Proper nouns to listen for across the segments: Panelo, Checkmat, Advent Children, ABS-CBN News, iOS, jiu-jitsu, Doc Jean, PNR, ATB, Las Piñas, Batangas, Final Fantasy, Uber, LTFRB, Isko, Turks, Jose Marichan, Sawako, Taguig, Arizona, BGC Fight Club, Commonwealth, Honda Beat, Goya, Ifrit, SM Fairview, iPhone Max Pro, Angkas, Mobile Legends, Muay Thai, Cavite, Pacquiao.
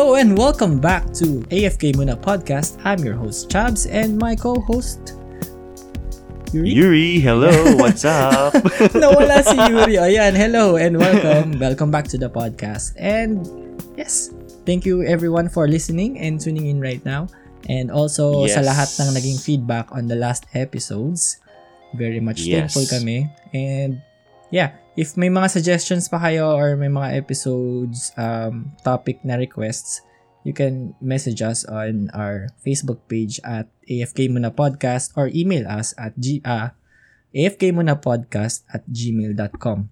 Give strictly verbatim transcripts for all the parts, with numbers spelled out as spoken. Hello and welcome back to A F K Muna Podcast. I'm your host Chabs and my co-host Yuri. Yuri, hello, what's up? Nawala si Yuri. Ayan, hello and welcome. Welcome back to the podcast. And yes, thank you everyone for listening and tuning in right now. And also yes. Sa lahat ng naging feedback on the last episodes. Very much yes. thankful kami. And yeah, if may mga suggestions pa kayo or may mga episodes, um, topic na requests, you can message us on our Facebook page at A F K Muna Podcast or email us at g- uh, afkmunapodcast at gmail dot com.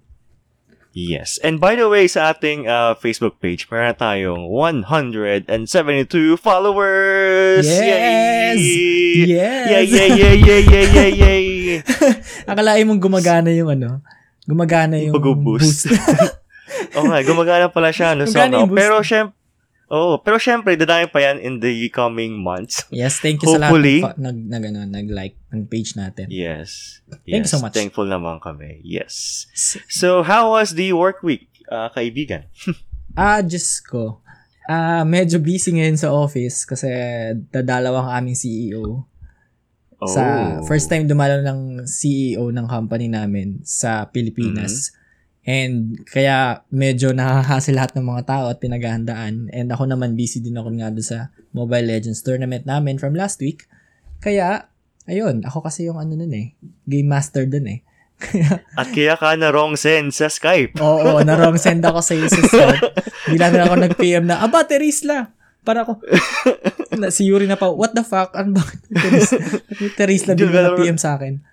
Yes. And by the way, sa ating uh, Facebook page, meron tayong one hundred seventy-two followers! Yes! Yay! Yes! Yay, yay, yay, yay, yay, yay, yay! Akalain mong gumagana yung ano? Gumagana yung pag-boost. Oo nga, gumagana pala siya. No, so, no. Pero, syempre, oh, pero syempre, dadami pa yan in the coming months. Yes, thank you Hopefully. Sa lahat nag, nag, ano, nag-like ang page natin. Yes. Thank yes. you so much. Thankful naman kami. Yes. So, how was the work week, uh, kaibigan? Ah, Diyos ko. Ah, medyo busy ngayon sa office kasi dadalawang aming C E O. Oh. Sa first time dumalo ng C E O ng company namin sa Pilipinas. Mm-hmm. And kaya medyo nakahasa lahat ng mga tao at pinaghahandaan. And ako naman busy din ako nga doon sa Mobile Legends tournament namin from last week. Kaya, ayun, ako kasi yung ano nun eh, game master dun eh. Kaya, at kaya ka na-wrong send sa Skype. Oo, oo, na-wrong send ako sa sa Skype. Bila na ako nag-P M na, ah, batteries la! Para ako, na, si Yuri na pa, what the fuck? Ano ba? Teres na din na P M sa akin.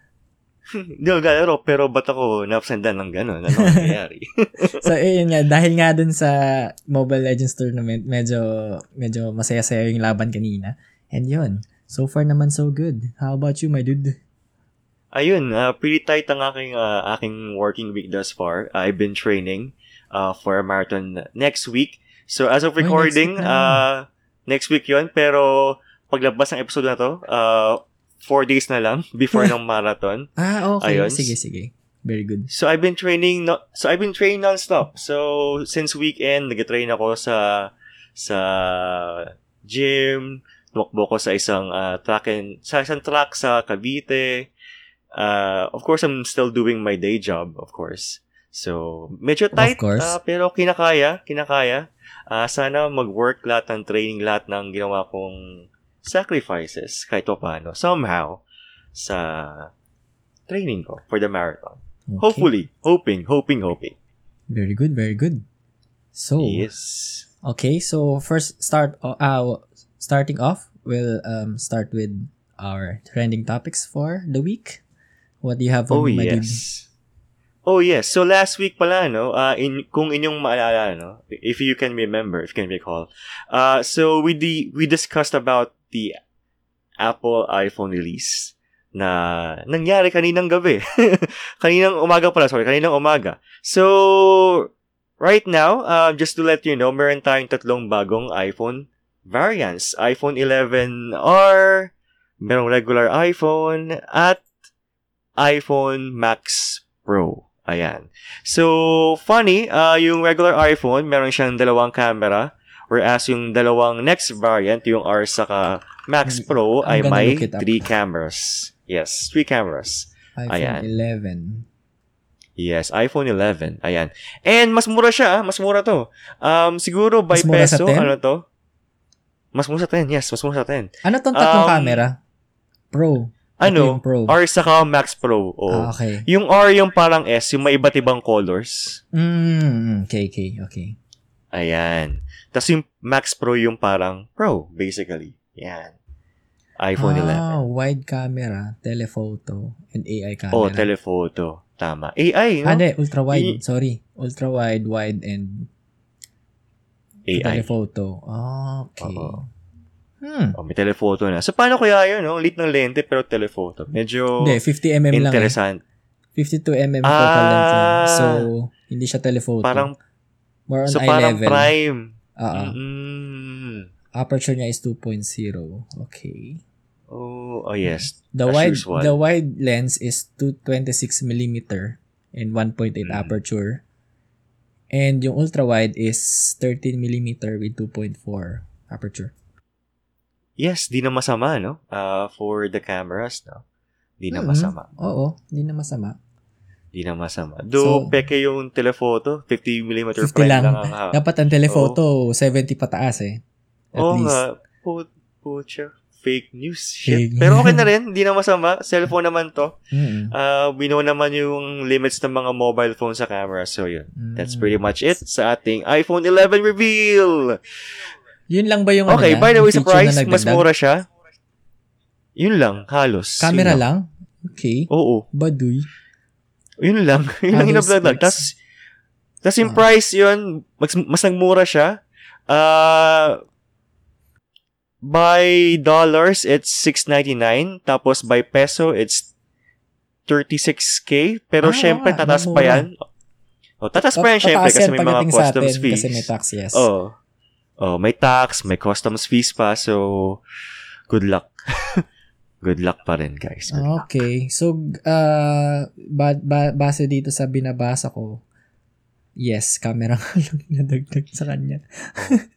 Hindi ko galaro, pero ba't ako na-absendan ng gano'n? Ano ang nangyayari? So, yun nga. Dahil nga dun sa Mobile Legends Tournament, medyo medyo masaya-saya yung laban kanina. And yun, so far naman so good. How about you, my dude? Ayun, uh, pretty tight ang aking, uh, aking working week thus far. I've been training uh, for a marathon next week. So, as of recording, Ay, next, uh, next week yon. Pero, paglabas ng episode na to, uh, four days na lang before ng marathon. Ah, okay. Ayun. Sige, sige. Very good. So, I've been training, no- so, I've been training non-stop. So, since weekend, nag-train ako sa, sa gym, tumakbo ko sa isang, uh, track and, sa isang track sa Cavite. Uh, of course, I'm still doing my day job, of course. So, medyo tight, uh, pero kinakaya, kinakaya. Uh, sana mag-work lahat ng training, lahat ng ginawa kong sacrifices, kahit pa paano, somehow, sa training ko for the marathon. Okay. Hopefully. Hoping, hoping, hoping. Very good, very good. So, yes. Okay, so first start, uh, starting off, we'll um, start with our trending topics for the week. What do you have for oh, my yes. Oh yes, so last week pala no, uh, in kung inyong maalala no, if you can remember, if you can recall, uh, so we di- we discussed about the Apple iPhone release na nangyari kaninang gabi, kaninang umaga pala, sorry, kaninang umaga. So right now, uh, just to let you know, meron tayong tatlong bagong iPhone variants: iPhone eleven R, merong regular iPhone at iPhone Max Pro. Ayan. So, funny, uh, yung regular iPhone, meron siyang dalawang camera, whereas yung dalawang next variant, yung R saka Max Pro, I'm ay may three cameras. Yes, three cameras. iPhone Ayan. eleven. Yes, iPhone eleven. Ayan. And mas mura siya, mas mura to. Um, siguro by peso, ano to? Mas mura sa ten, yes, mas mura sa ten. Ano tong tatlong um, camera? Pro. Ano? R saka Max Pro. Oh. Ah, okay. Yung R yung parang S, yung may iba't ibang colors. Mm, okay, okay, okay. Ayan. Tapos yung Max Pro yung parang Pro, basically. Yan. iPhone ah, eleven. Wide camera, telephoto, and A I camera. Oh, telephoto. Tama. A I, no? Ah, de, ultra-wide. E- sorry. Ultra-wide, wide, and A I. Telephoto. Okay. Uh-oh. Hmm. Oh, may telephoto na. So, paano kaya yun? No? Lit ng lente, pero telephoto. Medyo hindi, fifty millimeters lang. Interesant. Eh. fifty-two millimeters focal length. Ah, so, hindi siya telephoto. Parang, more on so, eye parang level. Prime. Oo. Mm. Aperture niya is two point oh. Okay. Oh, oh yes. The wide, the wide lens is two twenty-six millimeters and one point eight mm. aperture. And yung ultra-wide is thirteen millimeters with two point four aperture. Yes, di na masama, no? Uh, for the cameras, no? Di na mm-hmm. masama. Oo, di na masama. Di na masama. Do so, peke yung telephoto, fifty millimeter fifty prime lang. lang ha. Dapat ang telephoto, oh. seventy pataas eh. At oh, least. Uh, po, po, siya. Fake news shit. Fake. Pero okay na rin, di na masama. Cellphone naman to. Mm-hmm. Uh, binaw naman yung limits ng mga mobile phone sa camera. So yun, mm-hmm. that's pretty much it sa ating iPhone eleven reveal. Yun lang ba yung okay, ano by the way, sa price, mas mura siya. Yun lang, halos. Camera lang? lang? Okay. Oo. Baduy. Yun lang. Yun lang in-upload lang. Tapos, tapos yung ah. price yun, mas, mas nagmura siya. Ah... Uh, By dollars, it's six ninety-nine. Tapos, by peso, it's thirty-six K. Pero, ah, syempre, tatas pa yan. O, tatas pa yan, syempre, kasi may mga customs fees. Kasi may tax, yes. O, o, may tax, may customs fees pa. So, good luck. Good luck pa rin, guys. Good okay. Luck. So, uh, ba- ba- base dito sa binabasa ko, yes, camera nga lang nadagdag sa kanya.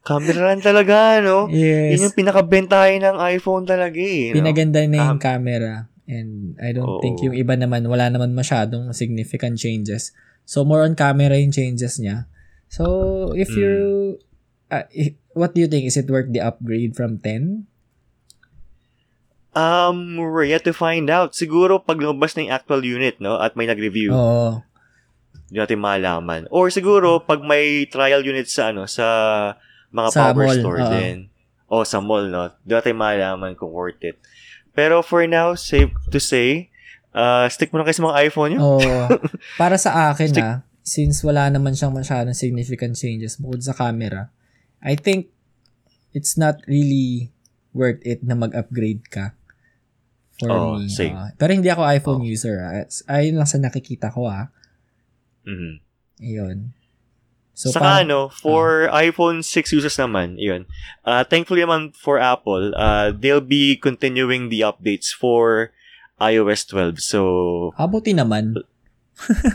Camera lang talaga, no? Yes. Yun yung pinakabentahin ng iPhone talaga eh. No? Pinaganda na yung um, camera. And I don't oh. think yung iba naman, wala naman masyadong significant changes. So, more on camera yung changes niya. So, if mm. you... Uh, if, what do you think? Is it worth the upgrade from ten? Um, we're yet to find out. Siguro pag lumabas na yung actual unit, no? At may nag-review. Oo. Hindi natin malaman. Or siguro, pag may trial unit sa, ano, sa mga sa power mall, store uh, din. O, sa mall, no? Hindi natin malaman kung worth it. Pero for now, safe to say, uh, stick mo na kayo sa mga iPhone nyo. Oh, para sa akin, stick- ha, since wala naman siyang masyadong significant changes bukod sa camera, I think it's not really worth it na mag-upgrade ka. For oh, me. Uh, pero hindi ako iPhone oh. user. Ha. Ayun lang sa nakikita ko, ha. Mm-hmm. Iyon. So, saka, para, ano, for uh, iPhone six users naman, iyon. Uh, thankfully naman for Apple, uh, they'll be continuing the updates for iOS twelve. So, ah, buti naman.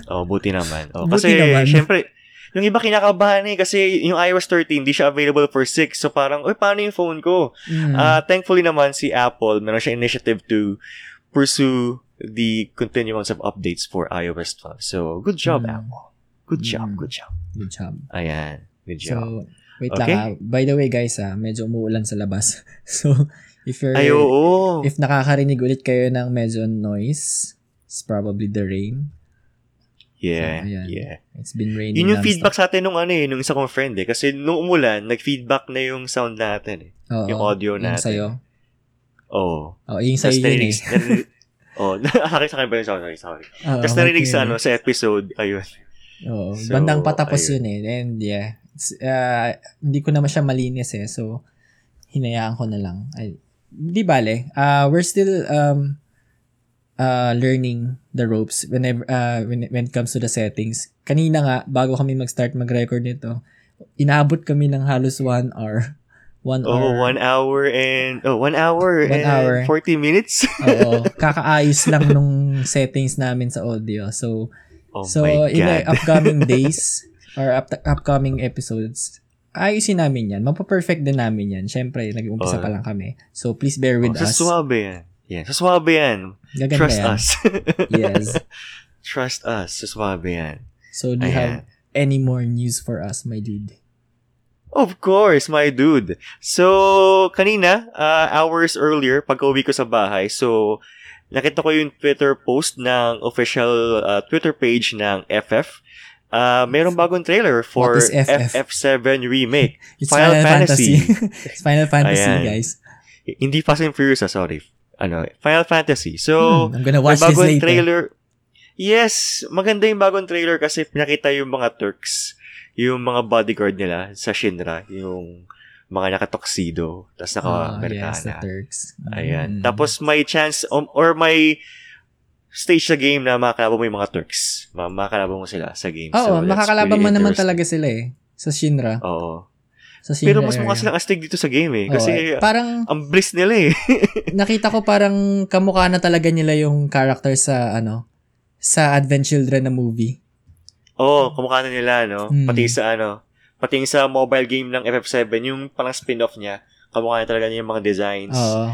oh, buti naman. Oh, buti kasi, naman. Syempre, yung iba kinakabahan eh, kasi yung iOS thirteen, di siya available for six. So, parang, uy, paano yung phone ko? Mm. Uh, thankfully naman si Apple, meron siya initiative to pursue the continuance of updates for iOS twelve. So, good job, mm. Apple. Good job, mm. good job. Good job. Ayan, good job. So, wait okay. lang. Ha. By the way, guys, ah, medyo umuulan sa labas. So, if you're... Ay, oo. If nakakarinig ulit kayo ng medyo noise, it's probably the rain. Yeah, so, yeah. It's been raining. Yun yung feedback sa atin nung ano eh, nung isa kong friend eh. Kasi nung umulan, nag-feedback na yung sound natin eh. Oo, yung audio yung natin. Sayo. Oo. Oo, yung sayo yun eh. Oh, nakakita sa akin ba yung sound? Sorry, sorry. Oh, tapos narinig okay. sa, ano, sa episode, ayun. Oo, oh, so, bandang patapos ayun. Yun eh. And yeah, uh, hindi ko naman siya malinis eh. So, hinayaan ko na lang. Ay, di bale, uh, we're still um, uh, learning the ropes whenever, uh, when, when it comes to the settings. Kanina nga, bago kami mag-start mag-record nito, inaabot kami ng halos one hour. One hour. Oh, one hour and... Oh, one hour one and hour. forty minutes? Oo. Kakaayos lang nung settings namin sa audio. So, oh so in the upcoming days or up- upcoming episodes, ayusin namin yan. Mapaperfect din namin yan. Siyempre, nag-umpisa oh. pa lang kami. So, please bear with oh, us. Saswabe yan. Yeah, saswabe yan. Gaganda Trust yan. us. Yes. Trust us. Saswabe yan. So, do you Ayan. have any more news for us, my dude? Of course, my dude. So, kanina, uh, hours earlier, pagka-uwi ko sa bahay, so, nakita ko yung Twitter post ng official uh, Twitter page ng F F. Uh, mayroong bagong trailer for F F seven Remake. It's Final, Final Fantasy. Fantasy. It's Final Fantasy, Ayan. guys. Hindi Fast and Furious, ah, sorry. Ano, Final Fantasy. So, hmm, I'm gonna watch this later. Trailer. Yes, maganda yung bagong trailer kasi pinakita yung mga Turks. Yung mga bodyguard nila sa Shinra, yung mga naka-tuxedo, tapos naka-Amerikana. Oh, yes, the Turks. Mm. Ayan. Tapos may chance, um, or may stage sa game na makakalabang mo yung mga Turks. Makakalabang mo sila sa game. Oo, so, makakalabang mo naman talaga sila eh, sa Shinra. Oo. Sa Shinra Pero mas mukha silang astig dito sa game eh, kasi oh, parang, ang bliss nila eh. Nakita ko parang kamukha na talaga nila yung character sa, ano, sa Advent Children na movie. Oo, oh, kumukha na nila, no? Mm. Pati sa, ano, pati sa mobile game ng F F seven, yung parang spin-off niya, kamukha na talaga niya yung mga designs. Oo.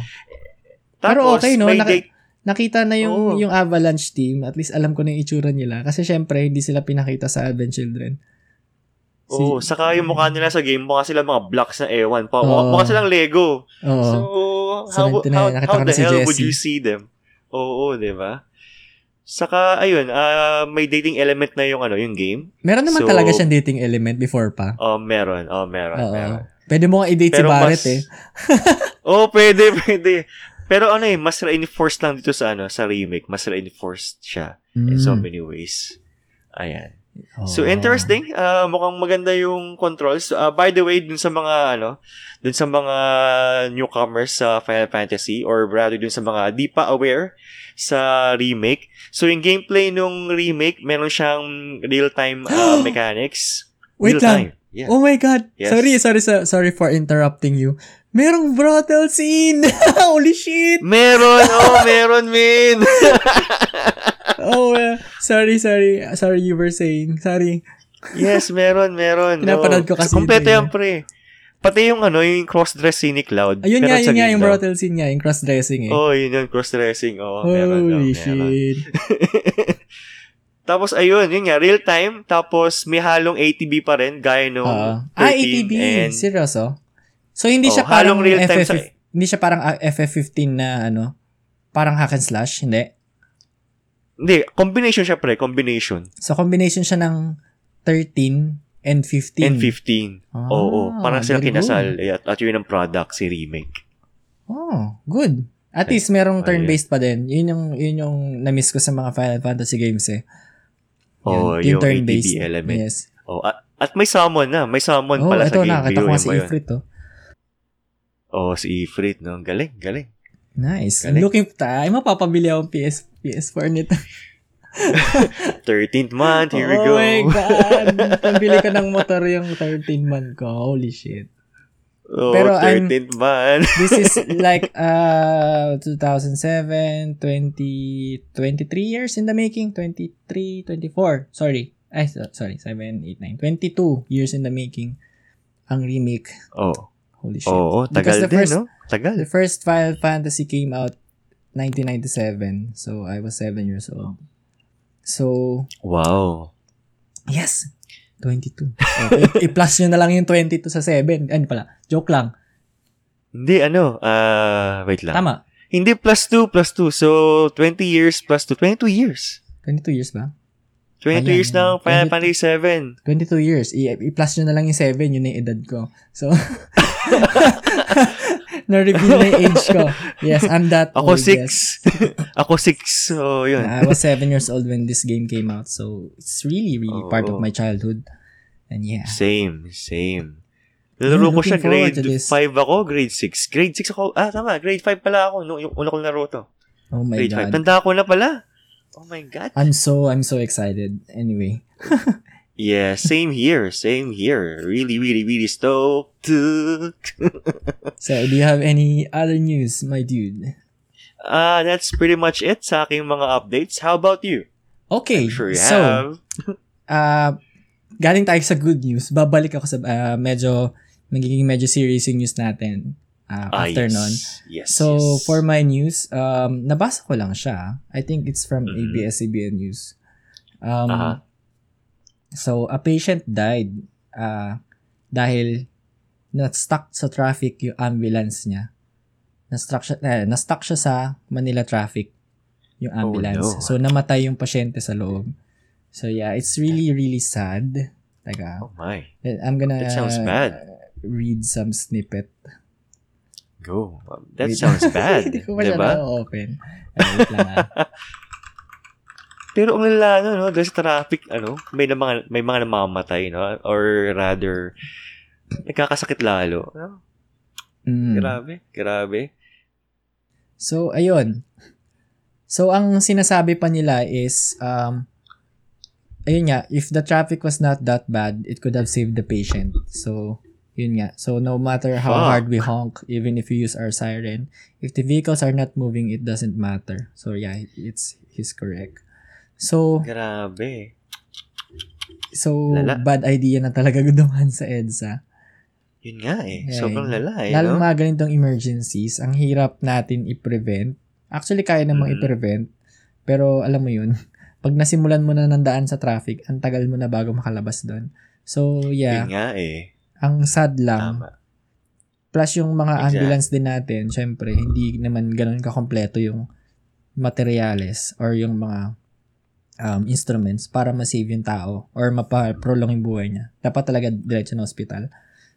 Tapos, pero okay, no? Naka- date... Nakita na yung, oh. yung Avalanche team, at least alam ko na yung itsura nila. Kasi, syempre, hindi sila pinakita sa Advent Children. Oo, oh, si... saka yung mukha nila sa game, mukha sila mga blocks na ewan pa. Oh. Mukha silang Lego. Oh. So, how, how, how the si hell Jessie. Would you see them? Oo, oh, oh, diba? Saka, ayun, uh, may dating element na yung ano yung game. Meron naman so, talaga siyang dating element before pa. Oh, meron. Oh, meron. Oh, meron. Pwede mo nga i-date pero si Barrett mas... eh. oh, pwede, pwede. Pero ano eh, mas reinforced lang dito sa ano sa remake. Mas reinforced siya mm. in so many ways. Ayan. Oh. So, interesting. Uh, mukhang maganda yung controls. Uh, by the way, dun sa mga, ano, dun sa mga newcomers sa Final Fantasy or rather dun sa mga di pa aware sa remake. So, yung gameplay nung remake, meron siyang real-time uh, mechanics. Wait real-time. Lang. Yeah. Oh my God. Yes. Sorry, sorry, sorry for interrupting you. Merong brothel scene. Holy shit. Meron. Oh, meron, man. oh, uh, sorry, sorry. Sorry, you were saying. Sorry. Yes, meron, meron. Pinapanood ko kasi. So, kompleto yan, pre. Pati yung ano, yung cross-dress scene ni Cloud. Ayun nga, yun nga, yung brothel scene nga, yung cross-dressing eh. Oh, yun yung cross-dressing. Oh, holy meron, oh, meron. Shit. Tapos, ayun, yun nga, real-time. Tapos, may halong A T B pa rin, gaya nung uh, thirteen. Ah, A T B. And... Seryoso? So, hindi oh, siya parang F F, sa... hindi siya parang F F fifteen na ano, parang hack and slash, hindi? Hindi, combination siya pre, combination. So, combination siya ng thirteen and fifteen. And fifteen. Ah, oo. Parang sila kinasal. At, at yun ang product, si remake. Oh, good. At least, merong turn-based pa din. Yun yung, yun yung na-miss ko sa mga Final Fantasy games eh. Oh, yun, yung, yung turn-based. A T B element. Yes. Oh, at, at may summon na. May summon oh, pala ito, sa game. Oh, ito, nakakita ko nga si Ifrit to. Oh, si Ifrit. No? Galing, galing. Nice. Galing. Looking ta. Ay, mapapabili akong P S, P S four nito. thirteenth month, here we go. Oh my God. Pabili ko ng motor yung thirteenth month ko. Holy shit. Oh, pero thirteenth month. This is like uh, two thousand seven, twenty, twenty-three years in the making. twenty-three, twenty-four. Sorry. Ay, sorry. seven, eight, nine. twenty-two years in the making. Ang remake. Oh. Holy shit. Oh, oh tagal din, first, no? Tagal. The first Final Fantasy came out nineteen ninety-seven. So, I was seven years old. So, wow. Yes. twenty-two. Okay. I-plus nyo na lang yung twenty-two sa seven. Ano pala? Joke lang. Hindi, ano? Uh, wait lang. Tama. Hindi, plus two, plus two. So, twenty years plus two. twenty-two years. twenty-two years ba? twenty-two Ayan, years na ang Final Fantasy seven. twenty-two years. I- i-plus nyo na lang yung seven. Yun na yung edad ko. So, na-reveal na yung age ko. Yes, I'm that Ako old. Six. Yes. Ako six. So, yun. I was seven years old when this game came out. So, it's really, really oh, part oh. of my childhood. And yeah. Same, same. Nalaro ko siya grade five ako, grade six. grade six ako. Ah, tama. grade five pala ako. Yung una ko naro to. Oh my grade God. Grade five. Tanda ko na pala. Oh my God. I'm so, I'm so excited. Anyway. yeah, same here. Same here. Really, really, really stoked. so, do you have any other news, my dude? Uh, that's pretty much it sa aking mga updates. How about you? Okay. I'm sure you so, have. uh, galing tayo sa good news. Babalik ako sa uh, medyo, magiging medyo serious yung news natin. Uh, after ah, yes. nun. Yes, so, yes. for my news, um, nabasa ko lang siya. I think it's from mm-hmm. A B S C B N News. Um, uh-huh. So, a patient died uh, dahil na-stuck sa traffic yung ambulance niya. Na-stuck siya, eh, na-stuck siya sa Manila traffic yung ambulance. Oh, no. So, namatay yung pasyente sa loob. So, yeah, it's really, really sad. Teka. Oh, my. I'm gonna That sounds bad. Uh, read some snippet. Go. That wait. Sounds bad. Hindi ko pa siya na-open. Wait lang ah. Pero ang lala, no, no, dahil sa traffic, ano, may, na mga, may mga namamatay, no? Or rather, nagkakasakit lalo. No? Mm. Grabe, grabe. So, ayun. So, ang sinasabi pa nila is, um, ayun nga, if the traffic was not that bad, it could have saved the patient. So, yun nga. So, no matter how hard we honk, even if we use our siren, if the vehicles are not moving, it doesn't matter. So, yeah, it's he's correct. So, grabe. So, lala. Bad idea na talaga gumawa sa EDSA. Yun nga eh. Okay. Sobrang lala eh. Lalo no? Mga ganitong emergencies, ang hirap natin i-prevent. Actually, kaya namang mm-hmm. i-prevent. Pero alam mo yun, pag nasimulan mo na ng daan sa traffic, ang tagal mo na bago makalabas doon. So, yeah. Yun nga eh. Ang sad lang. Tama. Plus yung mga exactly. ambulance din natin, syempre, hindi naman ganun kakompleto yung materials or yung mga um, instruments para ma-save yung tao or mapaprolong yung buhay niya. Dapat talaga diretso na hospital.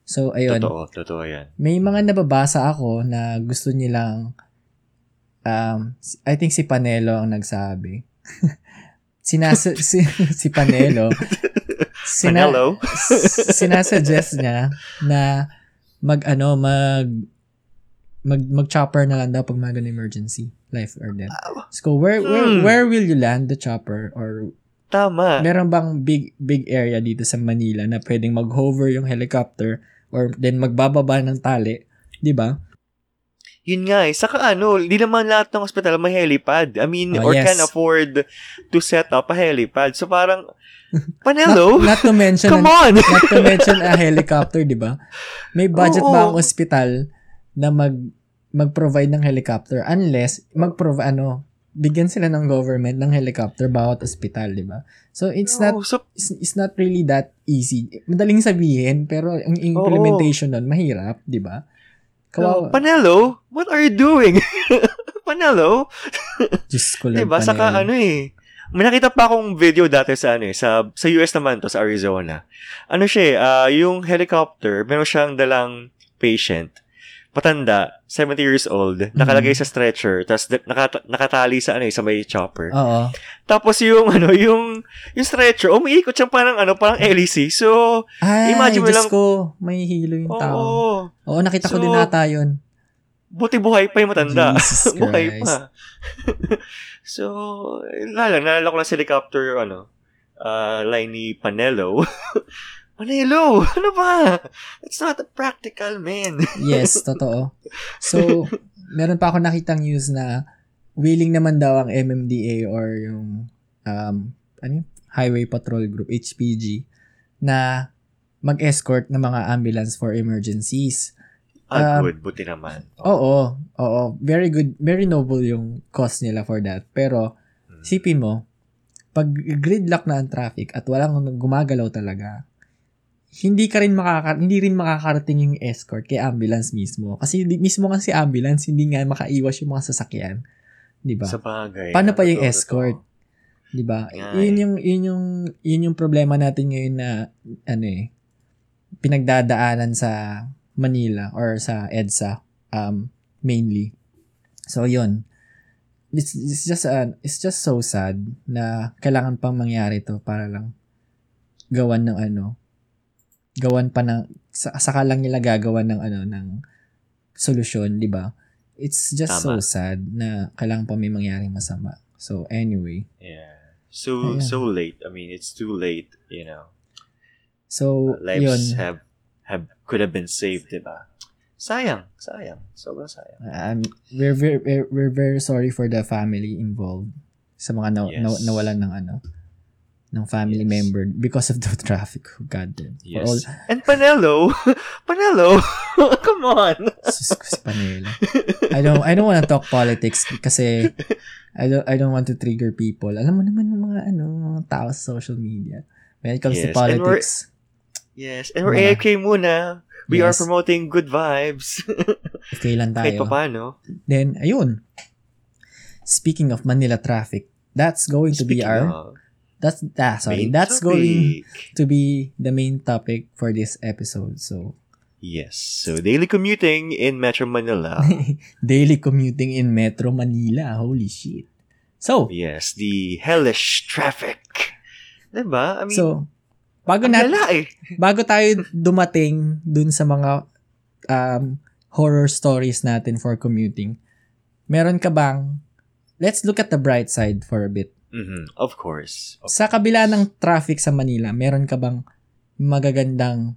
So, ayun. Totoo, totoo yan. May mga nababasa ako na gusto nilang, um, I think si Panelo ang nagsabi. Sinas- si, si Panelo. Sina- Panelo? Sinasuggest niya na mag ano mag mag mag chopper na lang daw pag mga ganun emergency, life or death. So where where hmm. where will you land the chopper? Or tama. Meron bang big big area dito sa Manila na pwedeng mag-hover yung helicopter or then magbababa ng tali, 'di ba? Yun nga eh. Saka ano, di naman lahat ng hospital may helipad. I mean, oh, or yes. can afford to set up a helipad. So parang, Panelo? Not, not to mention, come on! An, not to mention a helicopter, di ba? May budget oh, ba ang hospital na mag, mag-provide ng helicopter? Unless, mag-provide, ano, bigyan sila ng government ng helicopter bawat hospital, di ba? So, it's not, oh, so, it's, it's not really that easy. Madaling sabihin, pero ang implementation oh, nun, mahirap, di ba? Kawawa. Panelo, what are you doing? Panelo? Diyos ko lang, diba? Panelo. Saka ano eh, may nakita pa akong video dati sa ano eh, sa, sa U S naman to, sa Arizona. Ano siya eh, uh, yung helicopter, meron siyang dalang patient, patanda, seventy years old, nakalagay mm-hmm. sa stretcher, tapos naka, nakatali sa ano eh, sa may chopper. Oo. Tapos yung ano, yung, yung stretcher, umiikot siyang parang ano, parang L E C. So, ay, imagine mo lang. Ay, Diyos ko, may hilo yung tao. Oo. Oo, nakita so, ko din nata yun. Buti buhay pa yung matanda. Buhay pa. So, lalang, nalala ko lang si helicopter, ano, uh, line ni Panelo. Panelo, ano ba? It's not a practical, man. Yes, totoo. So, meron pa ako nakitang news na willing naman daw ang M M D A or yung um, ano yung Highway Patrol Group, H P G, na mag-escort ng mga ambulance for emergencies. Ah, good. Um, buti naman. Oo, oo. Very good. Very noble yung cause nila for that. Pero, hmm. sipin mo, pag gridlock na ang traffic at walang gumagalaw talaga, hindi ka rin makaka- hindi rin makakarating yung escort kay ambulance mismo. Kasi di- mismo kasi ambulance, hindi nga makaiwas yung mga sasakyan. Diba? Sa bagay. Paano pa yung escort? Diba? Yun yung, yun yung, yun yung problema natin ngayon na, ano eh, pinagdadaanan sa Manila or sa EDSA um mainly. So yun. It's, it's just an it's just so sad na kailangan pang mangyari to para lang gawan ng ano gawan pa ng sa, saka lang nila gagawan ng ano ng solusyon, di ba? It's just tama. So sad na kailangan pa may mangyaring masama. So anyway, yeah. So ayan. So late. I mean, it's too late, you know. So uh, lives yun. have Have, could have been saved, diba? Sayang, sayang, sobrang sayang. Um, we're very, we're, we're very sorry for the family involved sa mga na, yes. na, nawalan ng ano, ng family yes. member because of the traffic. God damn. Yes. All... And Panelo, Panelo, come on. Sus ko si Panelo. I don't, I don't want to talk politics kasi I don't, I don't want to trigger people. Alam mo naman ng mga ano, mga tao sa social media when it comes yes. to politics. Yes, and we're uh, A F K muna. We yes. are promoting good vibes. Kailan tayo? Kahit pa paano. Then, ayun. Speaking of Manila traffic, that's going to Speaking be our... That's, ah, sorry. That's topic. Going to be the main topic for this episode. So yes. So, daily commuting in Metro Manila. Daily commuting in Metro Manila. Holy shit. So yes, the hellish traffic. Diba? I mean... So, Bago, nat- eh. bago tayo dumating dun sa mga um, horror stories natin for commuting, meron ka bang, let's look at the bright side for a bit. Mm-hmm. Of course. Of sa kabila course. ng traffic sa Manila, meron ka bang magagandang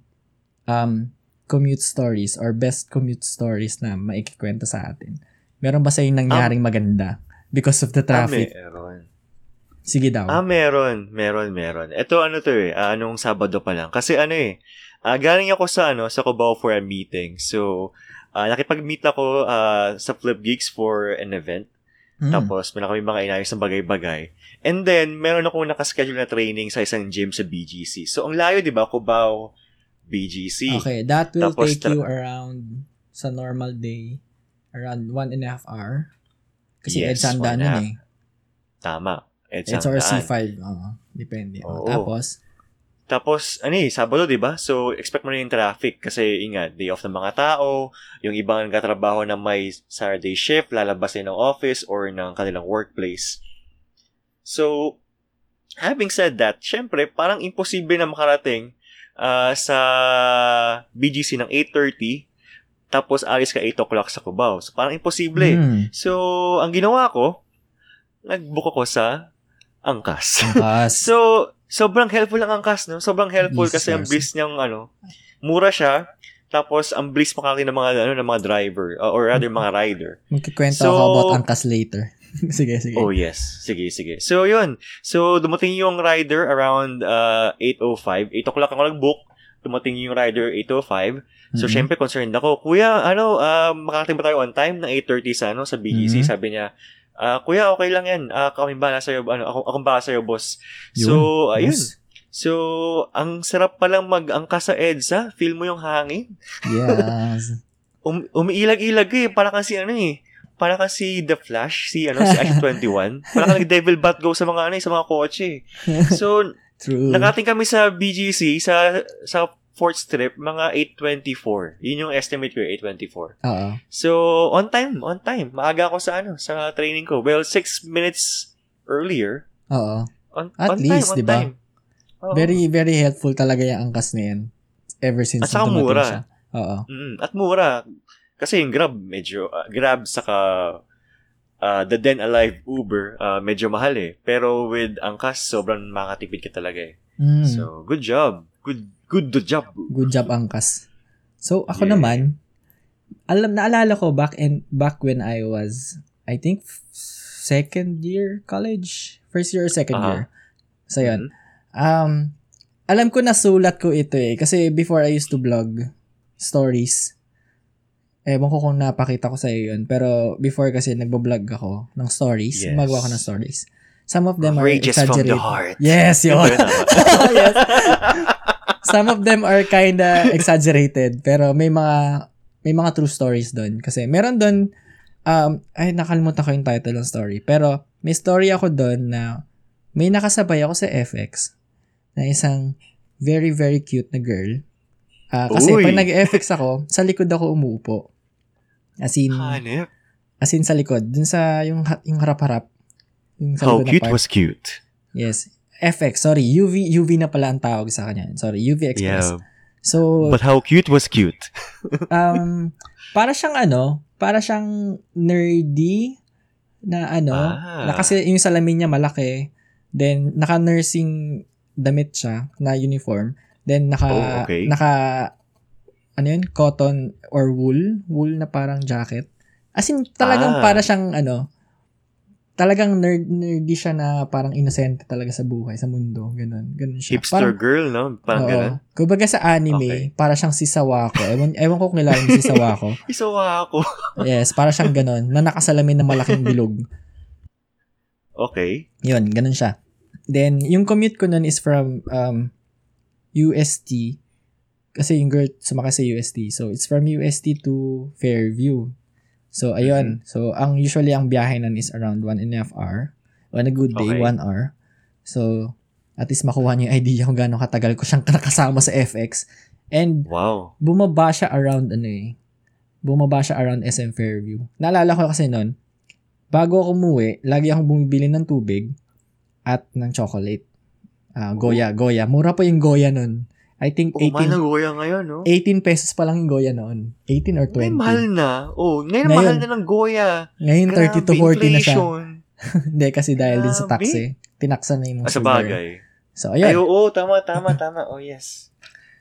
um, commute stories or best commute stories na maikikwento sa atin? Meron ba sa'yo nangyaring um, maganda because of the traffic? Ah, meron. Sige daw. Ah, meron. Meron, meron. Ito ano to eh. Uh, anong Sabado pa lang. Kasi ano eh. Uh, galing ako sa, ano, sa Cubao for a meeting. So, uh, nakipag-meet ako uh, sa Flip Geeks for an event. Mm. Tapos, meron kami mga inayos ng bagay-bagay. And then, meron akong nakaschedule na training sa isang gym sa B G C. So, ang layo, di ba? Cubao, B G C. Okay, that will tapos, take you around sa normal day. Around one and a half hour. Kasi yes, EDSA daan nun eh. Tama. EDSA or C five. Uh, depende. Oh, tapos? Tapos, ano eh, Sabado, diba? So, expect mo rin yung traffic kasi, ingat, day off ng mga tao, yung ibang nagkatrabaho na may Saturday shift, lalabas din ng office or ng kanilang workplace. So, having said that, syempre, parang imposible na makarating uh, sa B G C ng eight thirty, tapos alis ka eight o'clock sa Cubao. So, parang imposible eh. Mm. So, ang ginawa ko, nagbook ako sa Angkas. Angkas. So, sobrang helpful ang Angkas, no? Sobrang helpful yes, kasi yes. Ang bliss niyang, ano, mura siya, tapos ang bliss makakita ng mga, ano, ng mga driver, uh, or rather, mga rider. Magkikwento so, ako about Angkas later. Sige, sige. Oh, yes. Sige, sige. So, yun. So, dumating yung rider around uh, eight oh five. eight o'clock ako nag-book. Dumating yung rider eight oh five. So, mm-hmm. Syempre, concerned ako. Kuya, ano, uh, makakating ba tayo on time ng eight thirty sa, ano, sa B G C? Mm-hmm. Sabi niya, Uh, kuya, okay lang yan. Uh, kami ba nasa iyo, ano, ako, akong ba sa'yo, boss? Yun. So, ayun. Yes. So, ang sarap palang mag-angkas sa EDSA. Feel mo yung hangin? Yes. um, umiilag-ilag eh. Para kasi ano eh. Para kasi The Flash, si, ano, si Ash twenty-one. Para ka nag-Devil Bat Go sa mga, ano, sa mga kotse. So, true. Nakating kami sa B G C, sa, sa fourth strip, mga eight twenty-four. Yun yung estimate ko, eight twenty-four. Uh-oh. So, on time, on time. Maaga ako sa ano, sa training ko. Well, six minutes earlier. Oo. At on least, time, on diba? Time. Very, very helpful talaga yung Angkas na yan. Ever since na dumating mura. Siya. Oo. Mm-hmm. At mura. Kasi yung Grab, medyo, uh, Grab saka uh, the then alive Uber, uh, medyo mahal eh. Pero with Angkas, sobrang makatipid ka talaga eh. Mm. So, good job. Good Good job. Good job, Angkas. So, ako yeah. naman, alam, naalala ko back and back when I was, I think, second year college? First year or second uh-huh. year? So, yun. Um, alam ko na sulat ko ito eh. Kasi before I used to vlog stories. Ewan ko kung napakita ko sa'yo yun. Pero before kasi nagbablog ako ng stories. Yes. Magawa ko ng stories. Some of them Outrageous are exaggerated. From the heart. Yes, yun. Yes. Some of them are kinda exaggerated pero may mga may mga true stories doon kasi meron doon um ay nakalimutan ko yung title ng story pero may story ako doon na may nakasabay ako sa F X na isang very very cute na girl uh, kasi Uy. Pag nag-F X ako sa likod ako umuupo as in Hanip. As in sa likod dun sa yung yung harap-harap yung sa How cute was cute. Yes. F X, sorry, U V U V na pala ang tawag sa kanya. Sorry, U V Express. Yeah. So, but how cute was cute. um, para siyang ano, para siyang nerdy na ano, ah. na kasi yung salamin niya malaki, then naka-nursing damit siya na uniform, then naka oh, okay. naka ano yun, cotton or wool, wool na parang jacket. As in talagang ah. para siyang ano, talagang nerd, nerdy siya na parang innocent talaga sa buhay, sa mundo. Ganun. Ganun siya. Hipster parang, girl, no? Parang ganun. Kumbaga sa anime, okay. para siyang si Sawako. Ewan, ewan ko kung nila yung si Sawako. Si Sawako. Yes, para siyang ganun. Na nakasalamin ng malaking bilog. Okay. Yun, ganun siya. Then, yung commute ko nun is from um, U S T. Kasi yung girl sumaka sa U S T. So, it's from U S T to Fairview. So, ayun. Mm-hmm. So, ang usually ang biyahe nun is around one and a half hour. On a good day, okay. one hour. So, at least makuha niyo yung idea kung gano'ng katagal ko siyang nakasama sa F X. And, wow. bumaba siya around, ano eh. Bumaba siya around S M Fairview. Naalala ko kasi nun, bago ako umuwi, lagi akong bumibili ng tubig at ng chocolate. Uh, Goya, oh. Goya. Mura pa yung Goya nun. I think eighteen, oh, mahal na Goya ngayon, no? eighteen pesos pa lang yung Goya noon. eighteen or twenty. Ay, mahal na. Oh, ngayon, ngayon mahal na ng Goya. Ngayon, grabe, thirty to forty inflation. Na siya. Hindi, kasi dahil grabe. Din sa tax eh. Tinaksan na yung mga ah, sa bagay. So, ayun. Ay, oo, oh, tama, tama, tama. Oh, yes.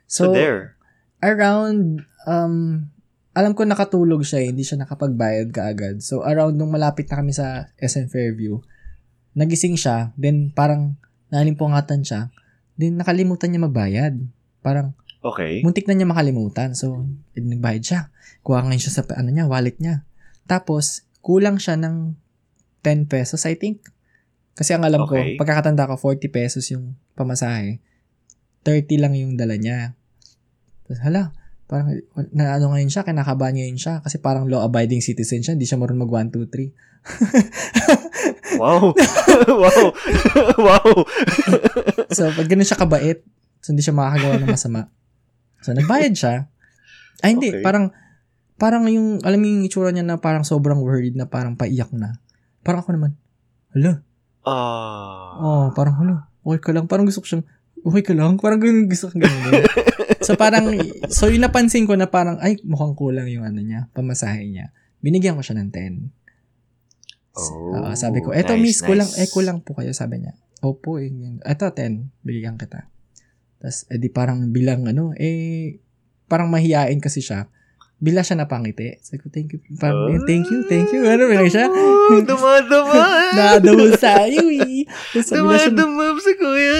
So, so, there. Around, um, alam ko nakatulog siya eh. Hindi siya nakapagbayad kaagad. So, around nung malapit na kami sa S M Fairview, nagising siya, then parang naalimpungatan siya, then nakalimutan niya magbayad. Parang, okay. Muntik na niya makalimutan. So, nagbayad siya. Kuha ngayon siya sa ano niya, wallet niya. Tapos, kulang siya ng ten pesos, I think. Kasi ang alam okay. ko, pagkakatanda ko, forty pesos yung pamasahe. thirty lang yung dala niya. Tapos, hala, parang, na ano ngayon siya, kinakabahan ngayon siya, kasi parang law-abiding citizen siya, hindi siya marunong mag one, two, three. Wow! Wow! Wow! So, pag ganun siya kabait, so hindi siya makakagawa ng masama. So, nagbayad siya. Ay, hindi, okay. parang, parang yung, alam yung itsura niya na parang sobrang worried na parang paiyak na. Parang ako naman, hala? Ah. Uh... Oh, parang hala, okay ka lang, parang gusto ko siyang, okay ka lang? Parang ganun, gusto kang ganun. So, parang, so, yung napansin ko na parang, ay, mukhang kulang yung ano niya, pamasahe niya. Binigyan ko siya ng ten. Oh, uh, sabi ko, eto nice, miss, nice. Kulang, eh, kulang po kayo, sabi niya. Opo, eh, eto, ten, bigyan kita. Tapos, edi parang bilang, ano, eh, parang mahihain kasi siya. Bila siya napangiti. Sabi ko, thank you, parang, oh, thank you, thank you. Ano, bilang siya? Dumadama! Nadamol sa'yo, eh. Dumadama sa kuya.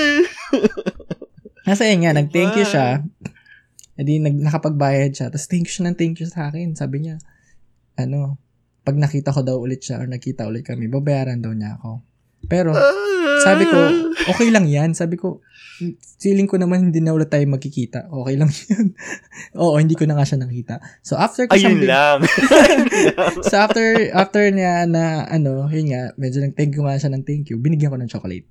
Nasa yun nga, nag-thank you siya. Hindi, nakapagbayad siya. Tapos, thank you siya ng thank you sa akin. Sabi niya, ano, pag nakita ko daw ulit siya or nakita ulit kami, babayaran daw niya ako. Pero, sabi ko, okay lang yan. Sabi ko, feeling ko naman hindi na ulit tayo magkikita. Okay lang yan. Oo, hindi ko na nga siya nakita. So, after ko siyang... Ayun lang. So, after, after niya na, ano, yun nga, medyo nag-thank you nga siya ng thank you, binigyan ko ng chocolate.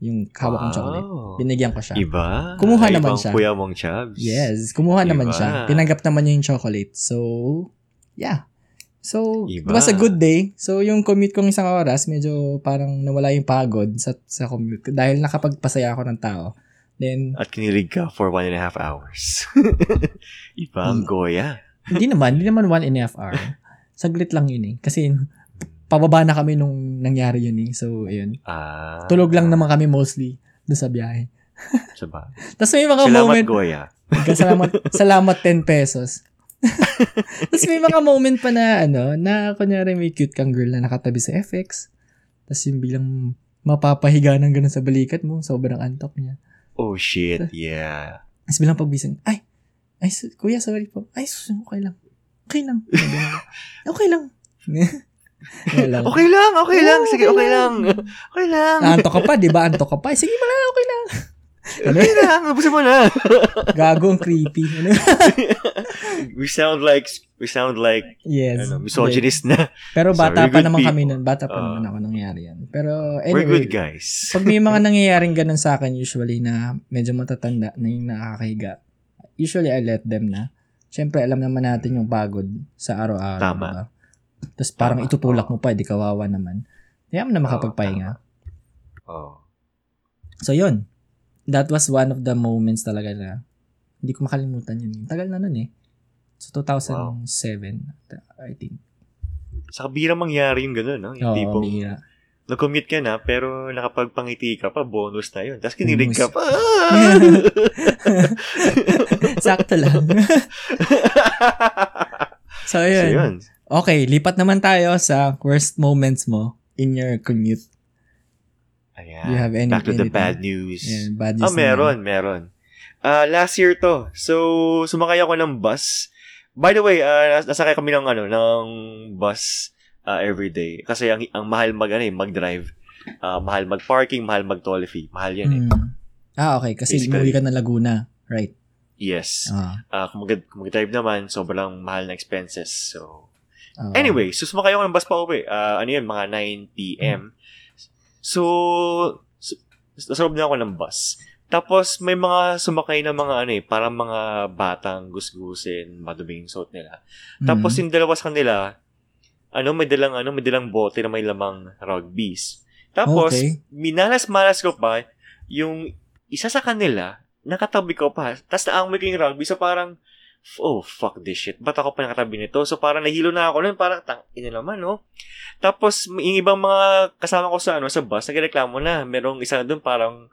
Yung hawak kong wow. chocolate. Binigyan ko siya. Iba. Kumuha Ay, naman siya. Kuya mong chabs. Yes. Kumuha Iba. Naman siya. Tinanggap naman niya yung chocolate. So, yeah. So, Iba. It was a good day. So, yung commute kong isang oras, medyo parang nawala yung pagod sa sa commute. Dahil nakapagpasaya ako ng tao. Then, at kinilig ka for one and a half hours. Iba ang Goya. Hindi naman. Hindi naman one and a half hour. Saglit lang yun eh. Kasi, pababa na kami nung nangyari yun eh. So, ayun. Uh, Tulog lang naman kami mostly doon sa biyahe. Sabah. Tapos may mga salamat, moment. Goya. Salamat, Goya. Salamat ten pesos. Tapos may mga moment pa na, ano, na kunyari may cute kang girl na nakatabi sa F X. Tapos yung bilang mapapahiga ng ganun sa balikat mo, sobrang antok niya. Oh, shit. Tapos, yeah. Tapos bilang pagbisan, ay, ay, kuya, sorry po. Ay, okay lang. Okay lang. Okay lang. Okay lang, okay lang, okay lang. Sige, okay lang. Okay lang. Anto ka pa, di ba? Anto ka pa. Sige mo na, okay lang. Ano? Okay lang, abusin mo na. Gagong creepy. Ano? We sound like, we sound like, yes, ano, misogynist na. Pero bata Sorry, pa naman people. Kami nun, bata pa uh, naman ako nangyari yan. Pero anyway, we're good guys. Pag may mga nangyayaring ganun sa akin, usually na medyo matatanda na yung nakakahiga, usually I let them na. Siyempre, alam naman natin yung pagod sa araw-araw. Tama. Diba? Tapos parang tama. Itutulak mo pa, di kawawa naman. Kaya mo na makapagpahinga. Oh, oh. So, yun. That was one of the moments talaga na hindi ko makalimutan yun. Tagal na nun eh. So, two thousand seven, wow. I think. Sa kabira mangyari yung gano'n, no? Yung Oo, tipong, bihira. Nag-commute ka na, pero nakapagpangiti ka pa, bonus na yun. Tapos kinilig ka pa. Sakto lang. So, yun. So, yun. Okay, lipat naman tayo sa worst moments mo in your commute. Ayan. Do you have any, back to anything? The bad news. Ayan, bad news. Ah, meron, naman. meron. Uh, last year to. So, sumakay ako ng bus. By the way, uh, nasakay kami ng, ano, ng bus uh, everyday. Kasi ang, ang mahal mag, ano, eh, mag-drive. Uh, mahal mag-parking, mahal mag-toll fee. Mahal yan eh. Mm. Ah, okay. Kasi umuwi ka na Laguna. Right. Yes. Ah. Uh, kung, mag- kung mag-drive naman, sobrang mahal na expenses. So, Uh-huh. Anyway, so sumakay ako ng bus pa uwi. Uh, ano yun, mga nine p.m. So, so, nasarap na ako ng bus. Tapos, may mga sumakay na mga ano eh, parang mga batang gusgusin, maduming suot nila. Mm-hmm. Tapos, yung dalawa sa kanila, ano, may dalang, ano, may dalang bote na may lamang rugbies. Tapos, okay. Minalas-malas ko pa, yung isa sa kanila, nakatabi ko pa, tapos naangoy ko yung rugby, so parang, oh, fuck this shit. Ba't ako pa nakatabi nito? So, parang nahilo na ako nun. Parang, tang, ina naman, no? Tapos, yung ibang mga kasama ko sa, ano, sa bus, nagreklamo na. Merong isa na dun, parang,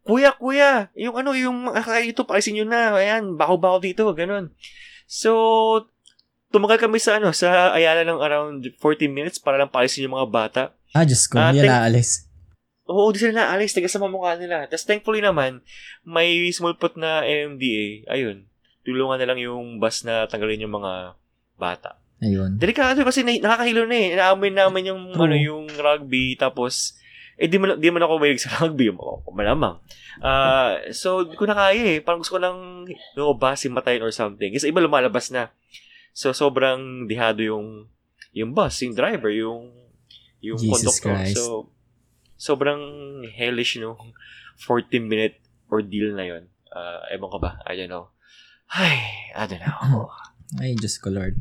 kuya, kuya, yung ano, yung, ito, paalisin nyo na. Ayan, bako-bako dito, ganun. So, tumagal kami sa, ano, sa Ayala ng around forty minutes para lang paalisin yung mga bata. Ah, Diyos ko, uh, yan naalis. Oo, di sila na, Alex, taga sa mamukha nila. Tapos thankfully naman, may small pot na M M D A. Ayun, tulungan na lang yung bus na tanggalin yung mga bata. Ayun. Delikado kasi nakakahilo na eh. Inaamoy namin yung, oh. ano, yung rugby. Tapos, eh, di man, di man ako mahilig sa rugby. Malamang. Uh, so, di ko na kaya eh. Parang gusto ko lang lumabas, himatayin or something. Kasi iba lumalabas na. So, sobrang dihado yung yung bus, yung driver, yung yung conductor. So, sobrang hellish no forty-minute ordeal na yun. Uh, ewan ka ba? I don't know. Ay, I don't know. Ay, Diyos ko, Lord.